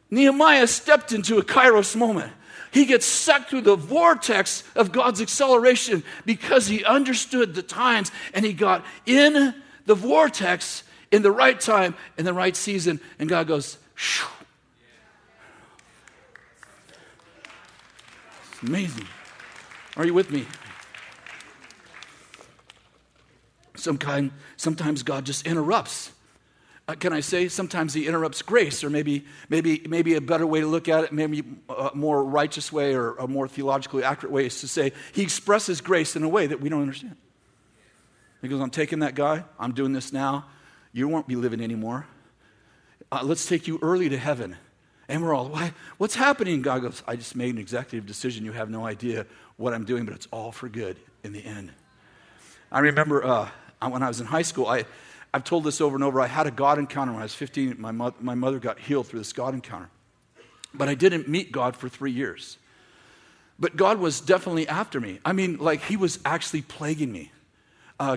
Nehemiah stepped into a Kairos moment. He gets sucked through the vortex of God's acceleration because he understood the times, and he got in the vortex in the right time, in the right season, and God goes, shoo. It's amazing. Are you with me? Sometimes God just interrupts. Can I say sometimes he interrupts grace, or maybe a better way to look at it, maybe a more righteous way or a more theologically accurate way is to say he expresses grace in a way that we don't understand. He goes, I'm taking that guy. I'm doing this now. You won't be living anymore. Let's take you early to heaven. And we're all, why? What's happening? God goes, I just made an executive decision. You have no idea what I'm doing, but it's all for good in the end. I remember when I was in high school, I've told this over and over. I had a God encounter when I was 15. My mother got healed through this God encounter. But I didn't meet God for 3 years. But God was definitely after me. I mean, like he was actually plaguing me.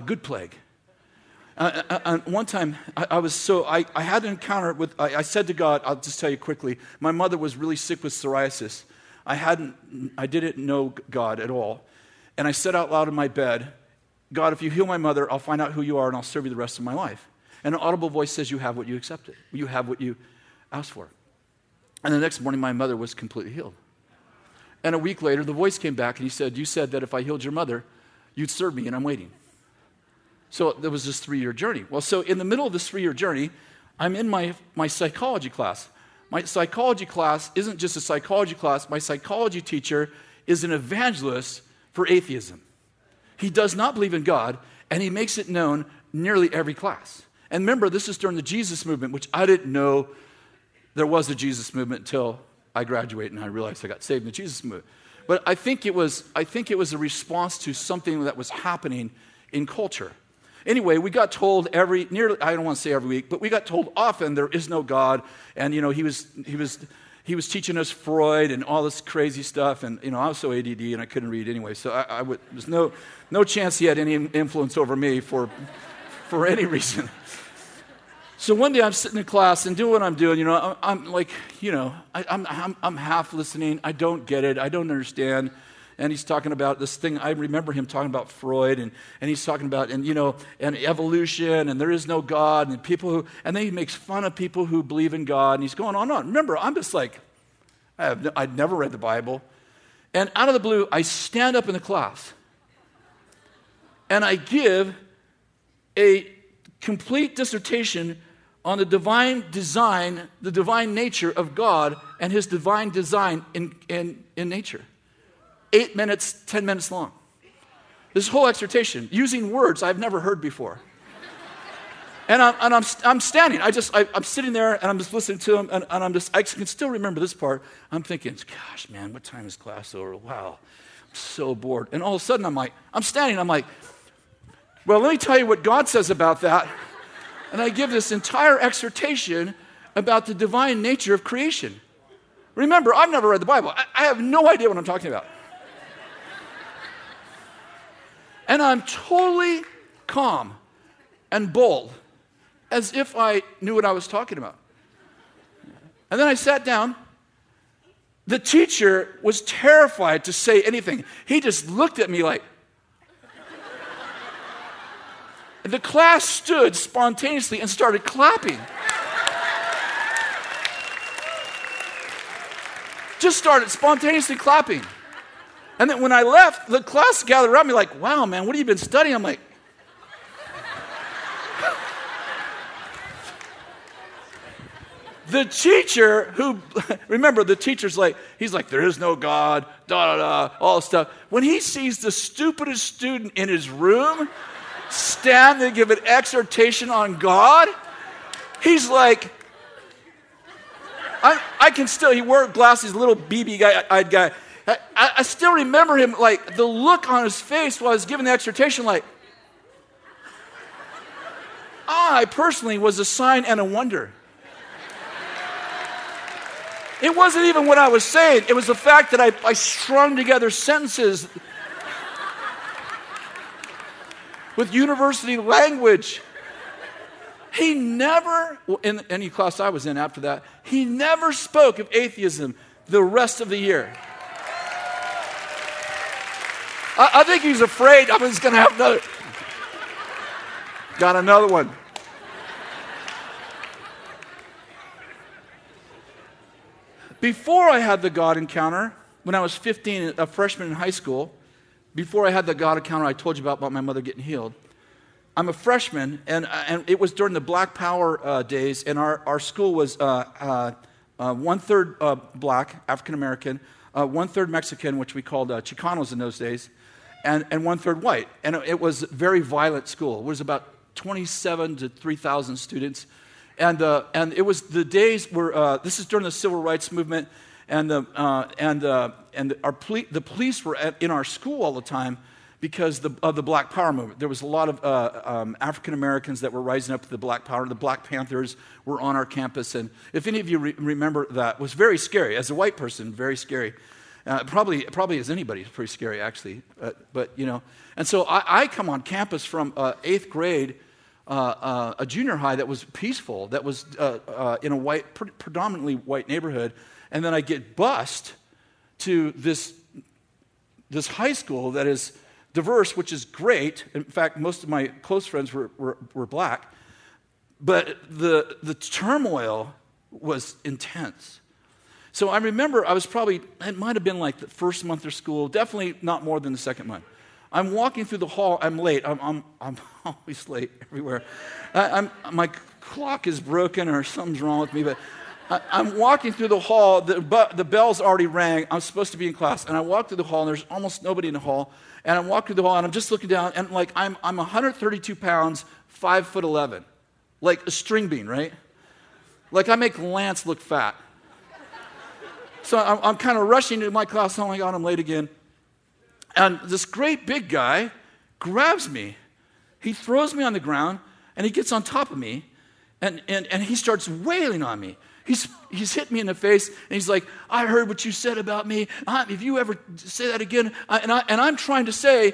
Good plague. One time, I had an encounter with, I said to God, I'll just tell you quickly, my mother was really sick with psoriasis. I didn't know God at all. And I said out loud in my bed, God, if you heal my mother, I'll find out who you are and I'll serve you the rest of my life. And an audible voice says, you have what you accepted. You have what you asked for. And the next morning, my mother was completely healed. And a week later, the voice came back and he said, you said that if I healed your mother, you'd serve me, and I'm waiting. So there was this 3-year journey. Well, so in the middle of this 3-year journey, I'm in my psychology class. My psychology class isn't just a psychology class. My psychology teacher is an evangelist for atheism. He does not believe in God, and he makes it known nearly every class. And remember, this is during the Jesus movement, which I didn't know there was a Jesus movement until I graduated and I realized I got saved in the Jesus movement. But I think it was a response to something that was happening in culture. Anyway, we got told I don't want to say every week, but we got told often there is no God, and you know, he was teaching us Freud and all this crazy stuff, and you know, I was so ADD and I couldn't read anyway, so there's no chance he had any influence over me for any reason. So one day I'm sitting in class and doing what I'm doing, you know, I'm like, you know, I'm half listening. I don't get it. I don't understand. And he's talking about this thing. I remember him talking about Freud, and he's talking about, and you know, and evolution, and there is no God, and people who, and then he makes fun of people who believe in God, and he's going on and on. Remember, I'm just like, I'd never read the Bible. And out of the blue, I stand up in the class, and I give a complete dissertation on the divine design, the divine nature of God, and his divine design in nature. 8 minutes, 10 minutes long. This whole exhortation, using words I've never heard before. And I'm standing. I'm sitting there, and I'm just listening to him, and I can still remember this part. I'm thinking, gosh, man, what time is class over? Wow, I'm so bored. And all of a sudden, I'm standing, well, let me tell you what God says about that. And I give this entire exhortation about the divine nature of creation. Remember, I've never read the Bible. I have no idea what I'm talking about. And I'm totally calm and bold, as if I knew what I was talking about. And then I sat down. The teacher was terrified to say anything. He just looked at me like, And the class stood spontaneously and started clapping. Just started spontaneously clapping. And then when I left, the class gathered around me like, wow, man, what have you been studying? I'm like, the teacher who, remember the teacher's like, he's like, there is no God, da-da-da, all stuff. When he sees the stupidest student in his room stand and give an exhortation on God, he's like, I can still, he wore glasses, little BB-eyed guy. I still remember him, like, the look on his face while I was giving the exhortation, like, I personally was a sign and a wonder. It wasn't even what I was saying. It was the fact that I strung together sentences with university language. He never, in any class I was in after that, he never spoke of atheism the rest of the year. I think he's afraid I'm just going to have another. Got another one. Before I had the God encounter, when I was 15, a freshman in high school, before I had the God encounter I told you about my mother getting healed, I'm a freshman, and it was during the Black Power days, and our school was one-third black, African-American, one-third Mexican, which we called Chicanos in those days, and one-third white. And it was a very violent school. It was about 27 to 3,000 students. And it was the days where this is during the Civil Rights Movement, and the police were in our school all the time because of the Black Power movement. There was a lot of African Americans that were rising up to the Black Power. The Black Panthers were on our campus, and if any of you remember that, it was very scary. As a white person, very scary. Probably as anybody, it's pretty scary actually. But you know, and so I come on campus from eighth grade. A junior high that was peaceful, that was in a white, predominantly white neighborhood, and then I get bused to this high school that is diverse, which is great. In fact, most of my close friends were black, but the turmoil was intense. So I remember I was probably, it might have been like the first month of school, definitely not more than the second month. I'm walking through the hall. I'm late. I'm always late everywhere. My clock is broken or something's wrong with me, but I'm walking through the hall. The bell's already rang. I'm supposed to be in class, and I walk through the hall, and there's almost nobody in the hall. And I walk through the hall, and I'm just looking down, and like I'm 132 pounds, 5'11", like a string bean, right? Like I make Lance look fat. So I'm kind of rushing to my class. Oh my God, I'm late again. And this great big guy grabs me. He throws me on the ground, and he gets on top of me, and he starts wailing on me. He's hit me in the face, and he's like, I heard what you said about me. If you ever say that again, I'm trying to say,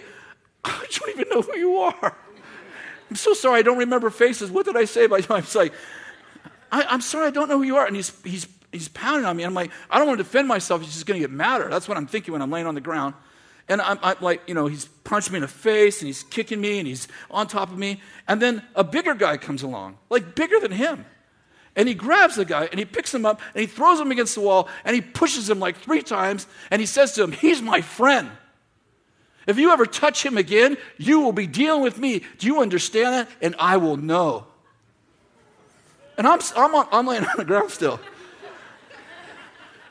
I don't even know who you are. I'm so sorry, I don't remember faces. What did I say? But I'm like, I'm sorry, I don't know who you are. And he's pounding on me, and I'm like, I don't want to defend myself. He's just going to get madder. That's what I'm thinking when I'm laying on the ground. And I'm like, you know, he's punched me in the face, and he's kicking me, and he's on top of me. And then a bigger guy comes along, like bigger than him. And he grabs the guy, and he picks him up, and he throws him against the wall, and he pushes him like 3 times, and he says to him, he's my friend. If you ever touch him again, you will be dealing with me. Do you understand that? And I will know. And I'm laying on the ground still.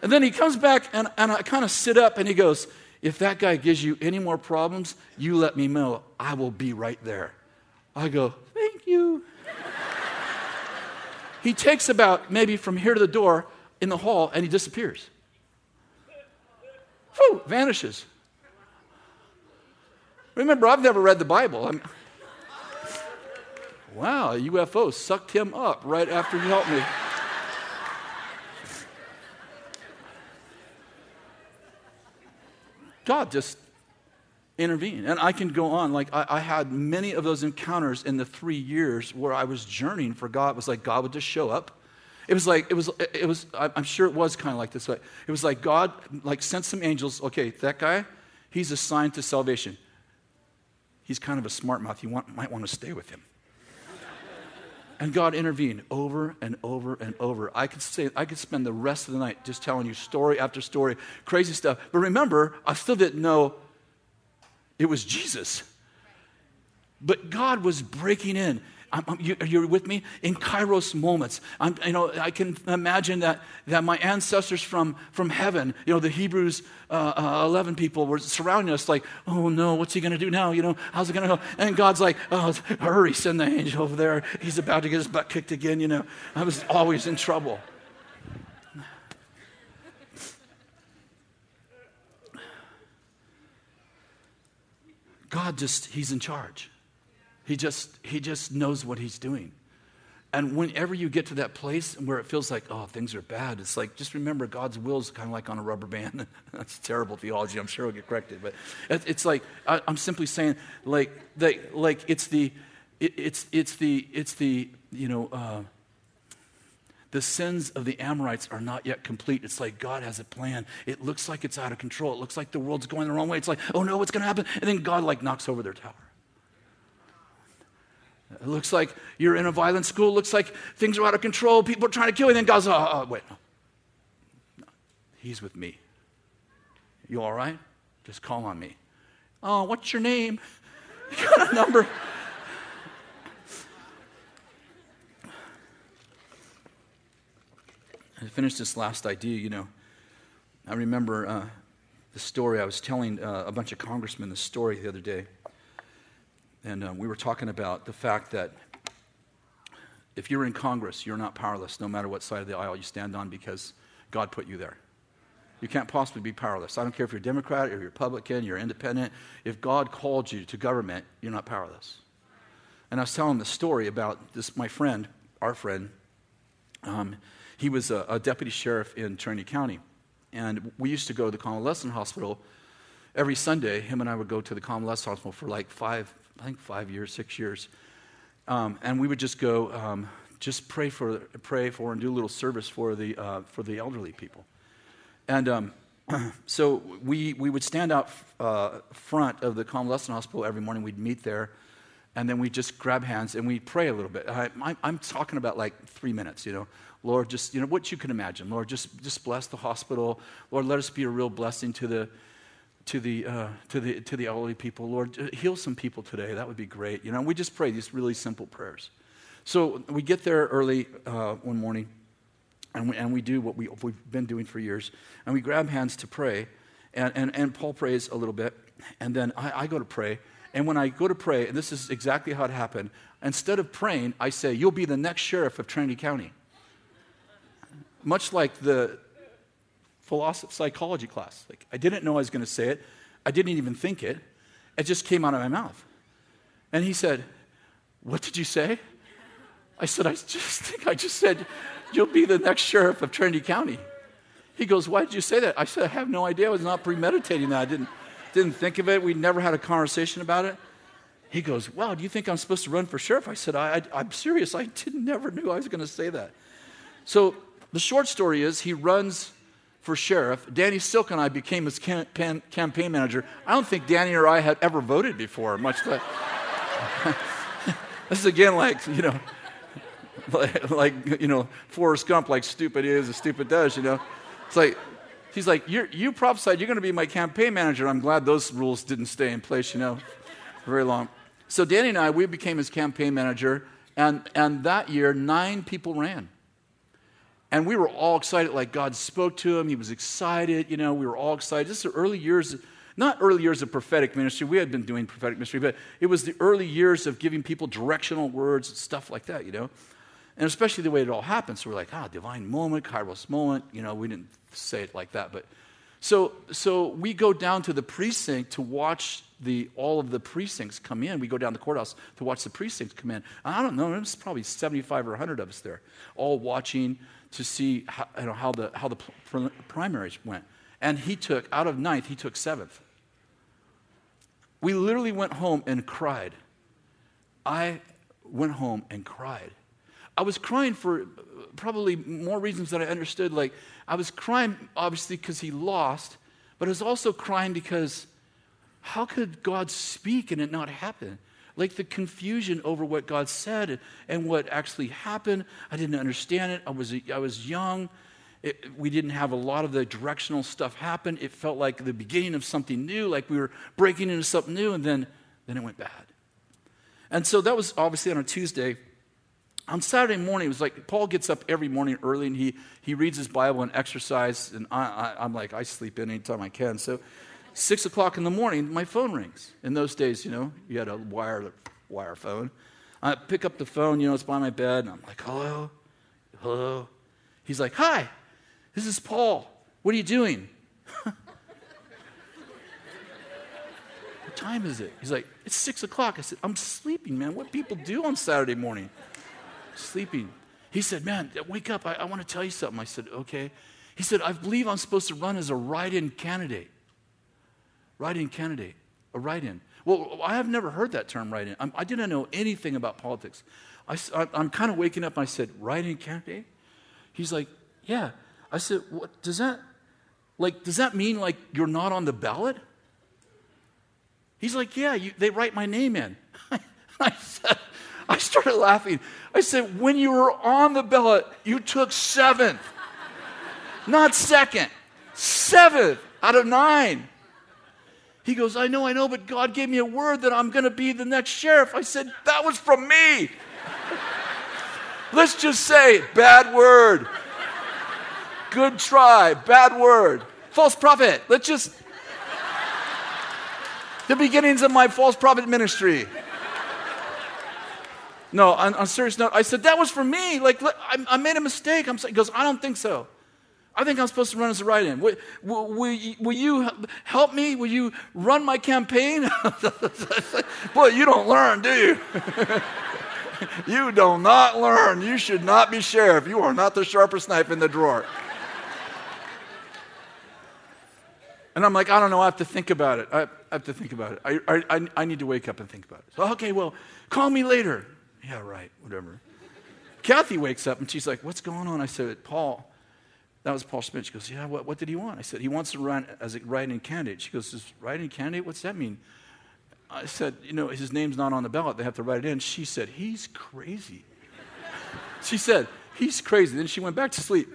And then he comes back, and I kind of sit up, and he goes, if that guy gives you any more problems, you let me know. I will be right there. I go, thank you. He takes about maybe from here to the door in the hall, and he disappears. Whew, vanishes. Remember, I've never read the Bible. Wow, a UFO sucked him up right after he helped me. God just intervened. And I can go on. Like, I had many of those encounters in the 3 years where I was journeying for God. It was like God would just show up. It was I'm sure it was kind of like this. But it was like God, like, sent some angels. Okay, that guy, he's assigned to salvation. He's kind of a smart mouth. You might want to stay with him. And God intervened over and over and over. I could spend the rest of the night just telling you story after story, crazy stuff. But remember, I still didn't know it was Jesus. But God was breaking in. You're with me? In Kairos moments. I can imagine that my ancestors from heaven, the Hebrews 11 people were surrounding us like, oh no, what's he going to do now? How's it going to go? And God's like, oh, hurry, send the angel over there. He's about to get his butt kicked again, I was always in trouble. God he's in charge. He just knows what he's doing. And whenever you get to that place where it feels like, oh, things are bad, it's like, just remember God's will is kind of like on a rubber band. That's terrible theology. I'm sure it'll get corrected. But it's like, I'm simply saying, the sins of the Amorites are not yet complete. It's like God has a plan. It looks like it's out of control. It looks like the world's going the wrong way. It's like, oh no, what's going to happen? And then God knocks over their tower. It looks like you're in a violent school. It looks like things are out of control. People are trying to kill you. And then God's, wait. No. He's with me. You all right? Just call on me. Oh, what's your name? You got a number? I finished this last idea, I remember the story. I was telling a bunch of congressmen the story the other day. And we were talking about the fact that if you're in Congress, you're not powerless no matter what side of the aisle you stand on because God put you there. You can't possibly be powerless. I don't care if you're Democrat, or you're Republican, you're independent. If God called you to government, you're not powerless. And I was telling the story about this, our friend. He was a deputy sheriff in Trinity County. And we used to go to the convalescent hospital every Sunday. Him and I would go to the convalescent hospital for 6 years. And we would just go, just pray for and do a little service for the elderly people. And so we would stand out front of the convalescent hospital every morning. We'd meet there, and then we'd just grab hands, and we'd pray a little bit. I'm talking about 3 minutes, Lord, just, what you can imagine. Lord, just bless the hospital. Lord, let us be a real blessing to the elderly people. Lord, heal some people today. That would be great. And we just pray these really simple prayers. So we get there early one morning, and we do what we've been doing for years, and we grab hands to pray, and Paul prays a little bit, and then I go to pray, and when I go to pray, and this is exactly how it happened, instead of praying, I say, you'll be the next sheriff of Trinity County. Much like the psychology class. I didn't know I was going to say it. I didn't even think it. It just came out of my mouth. And he said, what did you say? I said, I just said, you'll be the next sheriff of Trinity County. He goes, why did you say that? I said, I have no idea. I was not premeditating that. I didn't think of it. We never had a conversation about it. He goes, wow, do you think I'm supposed to run for sheriff? I said, I'm serious. I never knew I was going to say that. So the short story is he runs for sheriff. Danny Silk and I became his campaign manager. I don't think Danny or I had ever voted before, much less. This is again Forrest Gump, stupid is and stupid does, It's like, he's like, you prophesied you're going to be my campaign manager. I'm glad those rules didn't stay in place, for very long. So Danny and I, we became his campaign manager, and that year, 9 people ran. And we were all excited, God spoke to him. He was excited, we were all excited. This is the early years, not early years of prophetic ministry. We had been doing prophetic ministry, but it was the early years of giving people directional words and stuff like that, And especially the way it all happened. So we're like, divine moment, Kairos moment. We didn't say it like that. But so we go down to the precinct to watch all of the precincts come in. We go down the courthouse to watch the precincts come in. I don't know, there's probably 75 or 100 of us there, all watching to see how the primaries went. And he took, out of 9th, he took 7th. We literally went home and cried. I went home and cried. I was crying for probably more reasons than I understood. I was crying, obviously, because he lost, but I was also crying because how could God speak and it not happen? like the confusion over what God said and what actually happened. I didn't understand it. I was young. We didn't have a lot of the directional stuff happen. It felt like the beginning of something new, like we were breaking into something new, and then it went bad. And so that was obviously on a Tuesday. On Saturday morning, it was like Paul gets up every morning early, and he reads his Bible and exercises, and I'm like, I sleep in anytime I can. So 6 o'clock in the morning, my phone rings. In those days, you had a wire phone. I pick up the phone, it's by my bed, and I'm like, hello? Hello? He's like, hi. This is Paul. What are you doing? What time is it? He's like, it's 6 o'clock. I said, I'm sleeping, man. What people do on Saturday morning? Sleeping. He said, man, wake up. I want to tell you something. I said, okay. He said, I believe I'm supposed to run as a write-in candidate. Write-in candidate. A write-in. Well, I have never heard that term, write-in. I didn't know anything about politics. I'm kind of waking up, and I said, write-in candidate? He's like, yeah. I said, what does that mean like you're not on the ballot? He's like, yeah, they write my name in. I started laughing. I said, when you were on the ballot, you took 7th. Not second. 7th out of 9. He goes, I know, but God gave me a word that I'm going to be the next sheriff. I said, that was from me. Let's just say, bad word. Good try, bad word. False prophet. The beginnings of my false prophet ministry. No, on a serious note, I said, that was for me. Like, I made a mistake. He goes, I don't think so. I think I'm supposed to run as a write-in. Will you help me? Will you run my campaign? Boy, you don't learn, do you? You do not learn. You should not be sheriff. You are not the sharpest knife in the drawer. And I'm like, I don't know. I have to think about it. I have to think about it. I need to wake up and think about it. So, okay, well, call me later. Yeah, right, whatever. Kathy wakes up, and she's like, what's going on? I said, Paul. That was Paul Schmidt. She goes, yeah, what did he want? I said, he wants to run as a write-in candidate. She goes, is write-in candidate? What's that mean? I said, his name's not on the ballot. They have to write it in. She said, he's crazy. She said, he's crazy. Then she went back to sleep.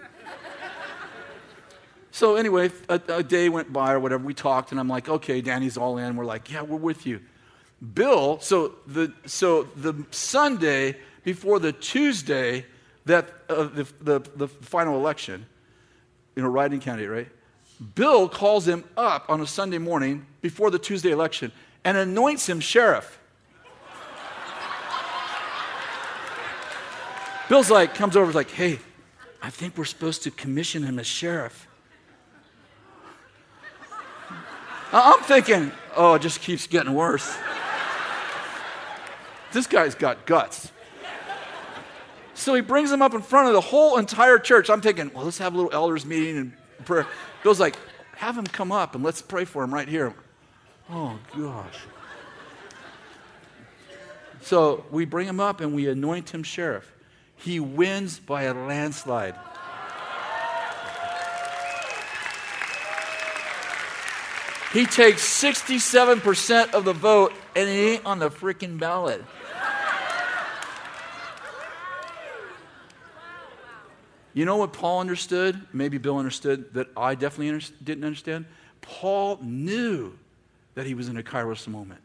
So anyway, a day went by or whatever. We talked, and I'm like, okay, Danny's all in. We're like, yeah, we're with you. Bill, so the Sunday before the Tuesday that the final election, write-in candidate, right? Bill calls him up on a Sunday morning before the Tuesday election and anoints him sheriff. Bill's like, comes over, is like, hey, I think we're supposed to commission him as sheriff. I'm thinking, oh, it just keeps getting worse. This guy's got guts. So he brings him up in front of the whole entire church. I'm thinking, well, let's have a little elders meeting and prayer. Bill's like, have him come up and let's pray for him right here. Oh, gosh. So we bring him up and we anoint him sheriff. He wins by a landslide. He takes 67% of the vote, and he ain't on the freaking ballot. You know what Paul understood? Maybe Bill understood that I definitely didn't understand. Paul knew that he was in a Kairos moment.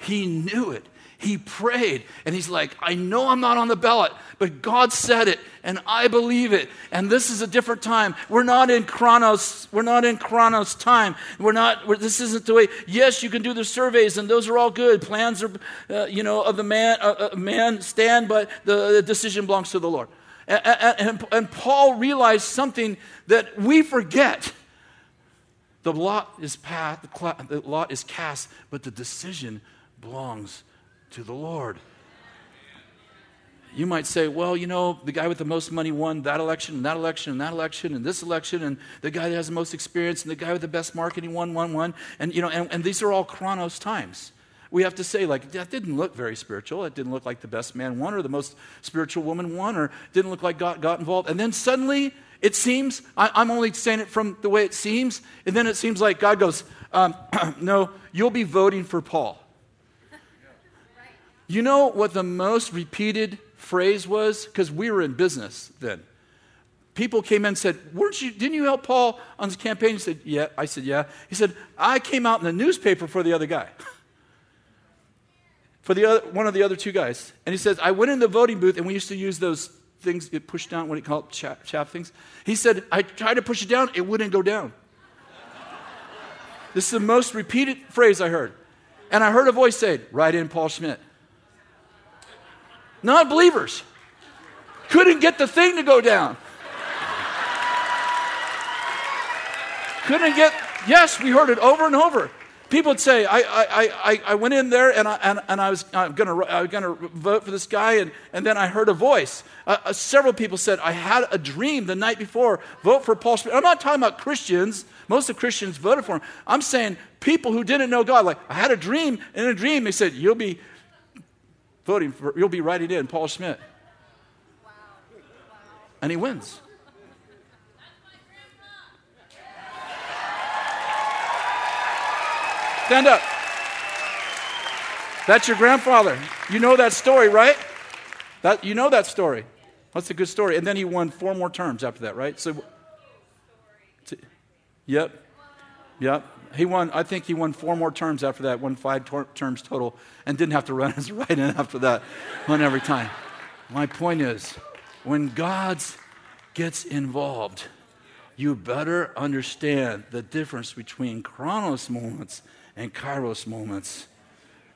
He knew it. He prayed, and he's like, I know I'm not on the ballot, but God said it, and I believe it, and this is a different time. We're not in Chronos. We're not in Chronos time. This isn't the way. Yes, you can do the surveys, and those are all good. Plans are, of the man. Man stand, but the decision belongs to the Lord. And Paul realized something that we forget. The lot is passed. The lot is cast, but the decision belongs to the Lord. You might say, well, the guy with the most money won that election, and that election, and that election, and this election, and the guy that has the most experience, and the guy with the best marketing won. And, and these are all Chronos times. We have to say, like, that didn't look very spiritual. It didn't look like the best man won, or the most spiritual woman won, or didn't look like God got involved. And then suddenly, it seems, I'm only saying it from the way it seems, and then it seems like God goes, no, you'll be voting for Paul. You know what the most repeated phrase was? Because we were in business then. People came in and said, didn't you help Paul on his campaign? He said, yeah. I said, yeah. He said, I came out in the newspaper for the other guy. For the other, one of the other two guys. And he says, I went in the voting booth, and we used to use those things that push down, what do you call it, chaff things. He said, I tried to push it down, it wouldn't go down. This is the most repeated phrase I heard. And I heard a voice say, write in Paul Schmidt. Non-believers couldn't get the thing to go down. Yes, we heard it over and over. People would say, I went in there and I was gonna vote for this guy, and then I heard a voice. Several people said, I had a dream the night before, vote for Paul Schmidt. I'm not talking about Christians. Most of Christians voted for him. I'm saying people who didn't know God, like, I had a dream, and in a dream they said, you'll be writing in Paul Schmidt. Wow. Wow. And he wins. Stand up. That's your grandfather. You know that story, right? You know that story. That's a good story. And then he won 4 more terms after that, right? So, yep. I think he won 4 more terms after that, won 5 terms total, and didn't have to run as a write-in after that. Won every time. My point is, when God gets involved, you better understand the difference between Chronos moments and Kairos moments.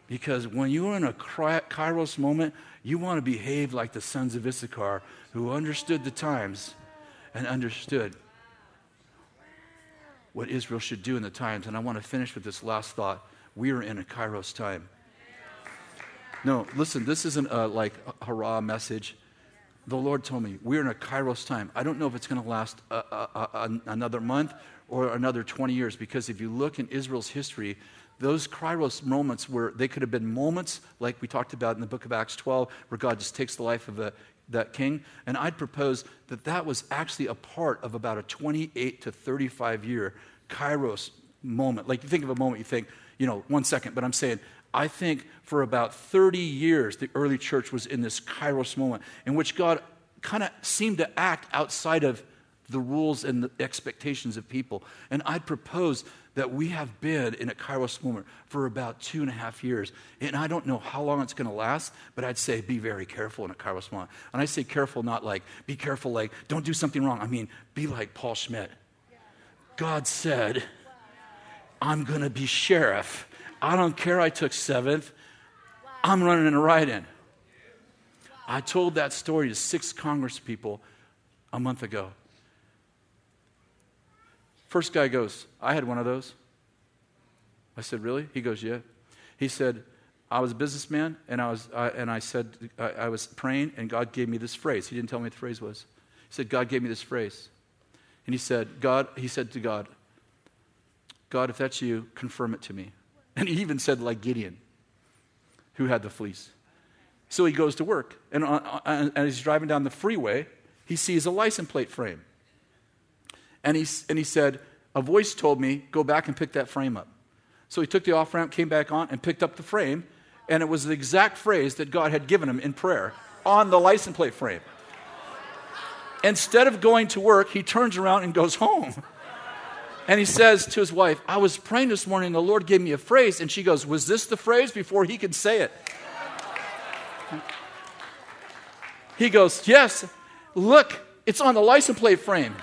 Because when you're in a Kairos moment, you want to behave like the sons of Issachar, who understood the times and understood what Israel should do in the times. And I want to finish with this last thought. We are in a Kairos time. No, listen, this isn't a hurrah message. The Lord told me, we're in a Kairos time. I don't know if it's going to last another month or another 20 years, because if you look in Israel's history, those Kairos moments they could have been moments like we talked about in the book of Acts 12, where God just takes the life of that king. And I'd propose that was actually a part of about a 28 to 35-year Kairos moment. Like, you think of a moment, you think, 1 second, but I'm saying, I think for about 30 years, the early church was in this Kairos moment in which God kind of seemed to act outside of the rules and the expectations of people. And I'd propose that we have been in a Kairos moment for about 2.5 years. And I don't know how long it's going to last, but I'd say be very careful in a Kairos moment. And I say careful, not like, be careful, like, don't do something wrong. I mean, be like Paul Schmidt. God said, I'm going to be sheriff. I don't care I took 7th. I'm running in a write-in. I told that story to 6 congresspeople a month ago. First guy goes, I had one of those. I said, really? He goes, yeah. He said, I was a businessman, and I was praying, and God gave me this phrase. He didn't tell me what the phrase was. He said, God gave me this phrase. And he said to God, if that's you, confirm it to me. And he even said, like Gideon, who had the fleece. So he goes to work, and as he's driving down the freeway, he sees a license plate frame. And he said, a voice told me, go back and pick that frame up. So he took the off-ramp, came back on, and picked up the frame, and it was the exact phrase that God had given him in prayer on the license plate frame. Instead of going to work, he turns around and goes home. And he says to his wife, I was praying this morning, and the Lord gave me a phrase. And she goes, was this the phrase? Before he could say it. He goes, yes, look, it's on the license plate frame.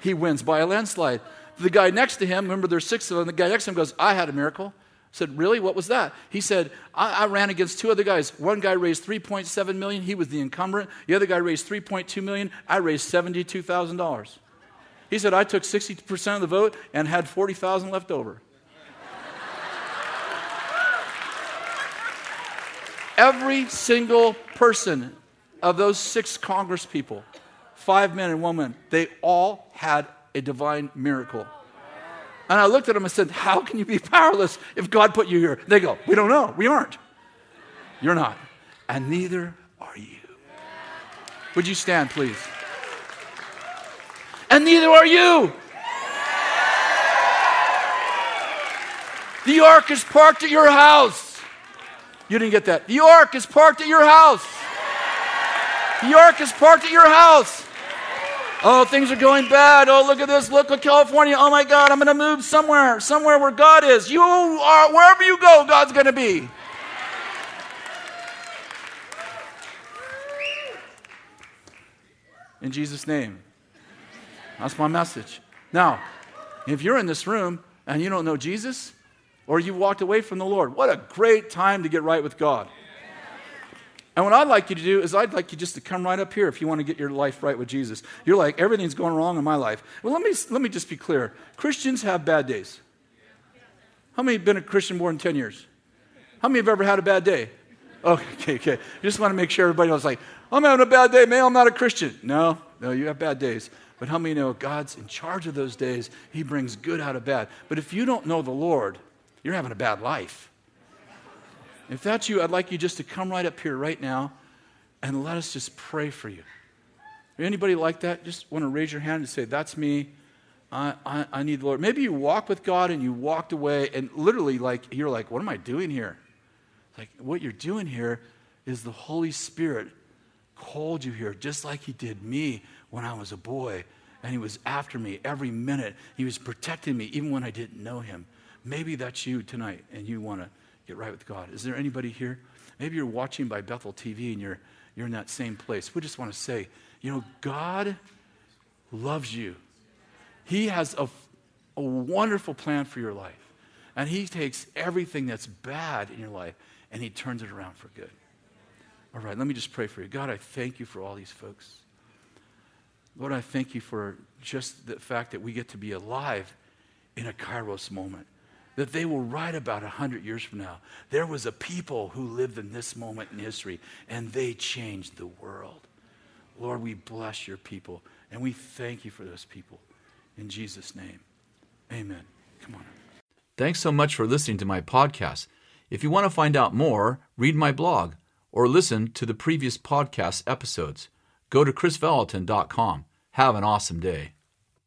He wins by a landslide. The guy next to him, remember there's 6 of them, the guy next to him goes, I had a miracle. I said, really? What was that? He said, I ran against 2 other guys. One guy raised $3.7 million. He was the incumbent. The other guy raised $3.2 million. I raised $72,000. He said, I took 60% of the vote and had $40,000 left over. Every single person of those 6 Congress people, 5 men and 1 woman, they all had a divine miracle. And I looked at them and said, how can you be powerless if God put you here? They go, we don't know. We aren't. You're not. And neither are you. Would you stand, please? And neither are you. The ark is parked at your house. You didn't get that. The ark is parked at your house. The ark is parked at your house. Oh, things are going bad. Oh, look at this. Look, California. Oh, my God, I'm going to move somewhere where God is. You are, wherever you go, God's going to be. In Jesus' name. That's my message. Now, if you're in this room and you don't know Jesus, or you walked away from the Lord, what a great time to get right with God. And what I'd like you to do is I'd like you just to come right up here if you want to get your life right with Jesus. You're like, everything's going wrong in my life. Well, let me just be clear. Christians have bad days. How many have been a Christian more than 10 years? How many have ever had a bad day? Okay. I just want to make sure everybody was like, I'm having a bad day, man, I'm not a Christian. No, you have bad days. But how many know God's in charge of those days? He brings good out of bad. But if you don't know the Lord, you're having a bad life. If that's you, I'd like you just to come right up here right now and let us just pray for you. Anybody like that? Just want to raise your hand and say, that's me. I need the Lord. Maybe you walk with God and you walked away and literally like you're like, what am I doing here? Like what you're doing here is the Holy Spirit called you here just like he did me when I was a boy. And he was after me every minute. He was protecting me even when I didn't know him. Maybe that's you tonight and you want to get right with God. Is there anybody here? Maybe you're watching by Bethel TV and you're in that same place. We just want to say, God loves you. He has a wonderful plan for your life. And he takes everything that's bad in your life and he turns it around for good. All right, let me just pray for you. God, I thank you for all these folks. Lord, I thank you for just the fact that we get to be alive in a Kairos moment. That they will write about 100 years from now. There was a people who lived in this moment in history, and they changed the world. Lord, we bless your people, and we thank you for those people. In Jesus' name, amen. Come on. Thanks so much for listening to my podcast. If you want to find out more, read my blog or listen to the previous podcast episodes. Go to chrisvalentin.com. Have an awesome day.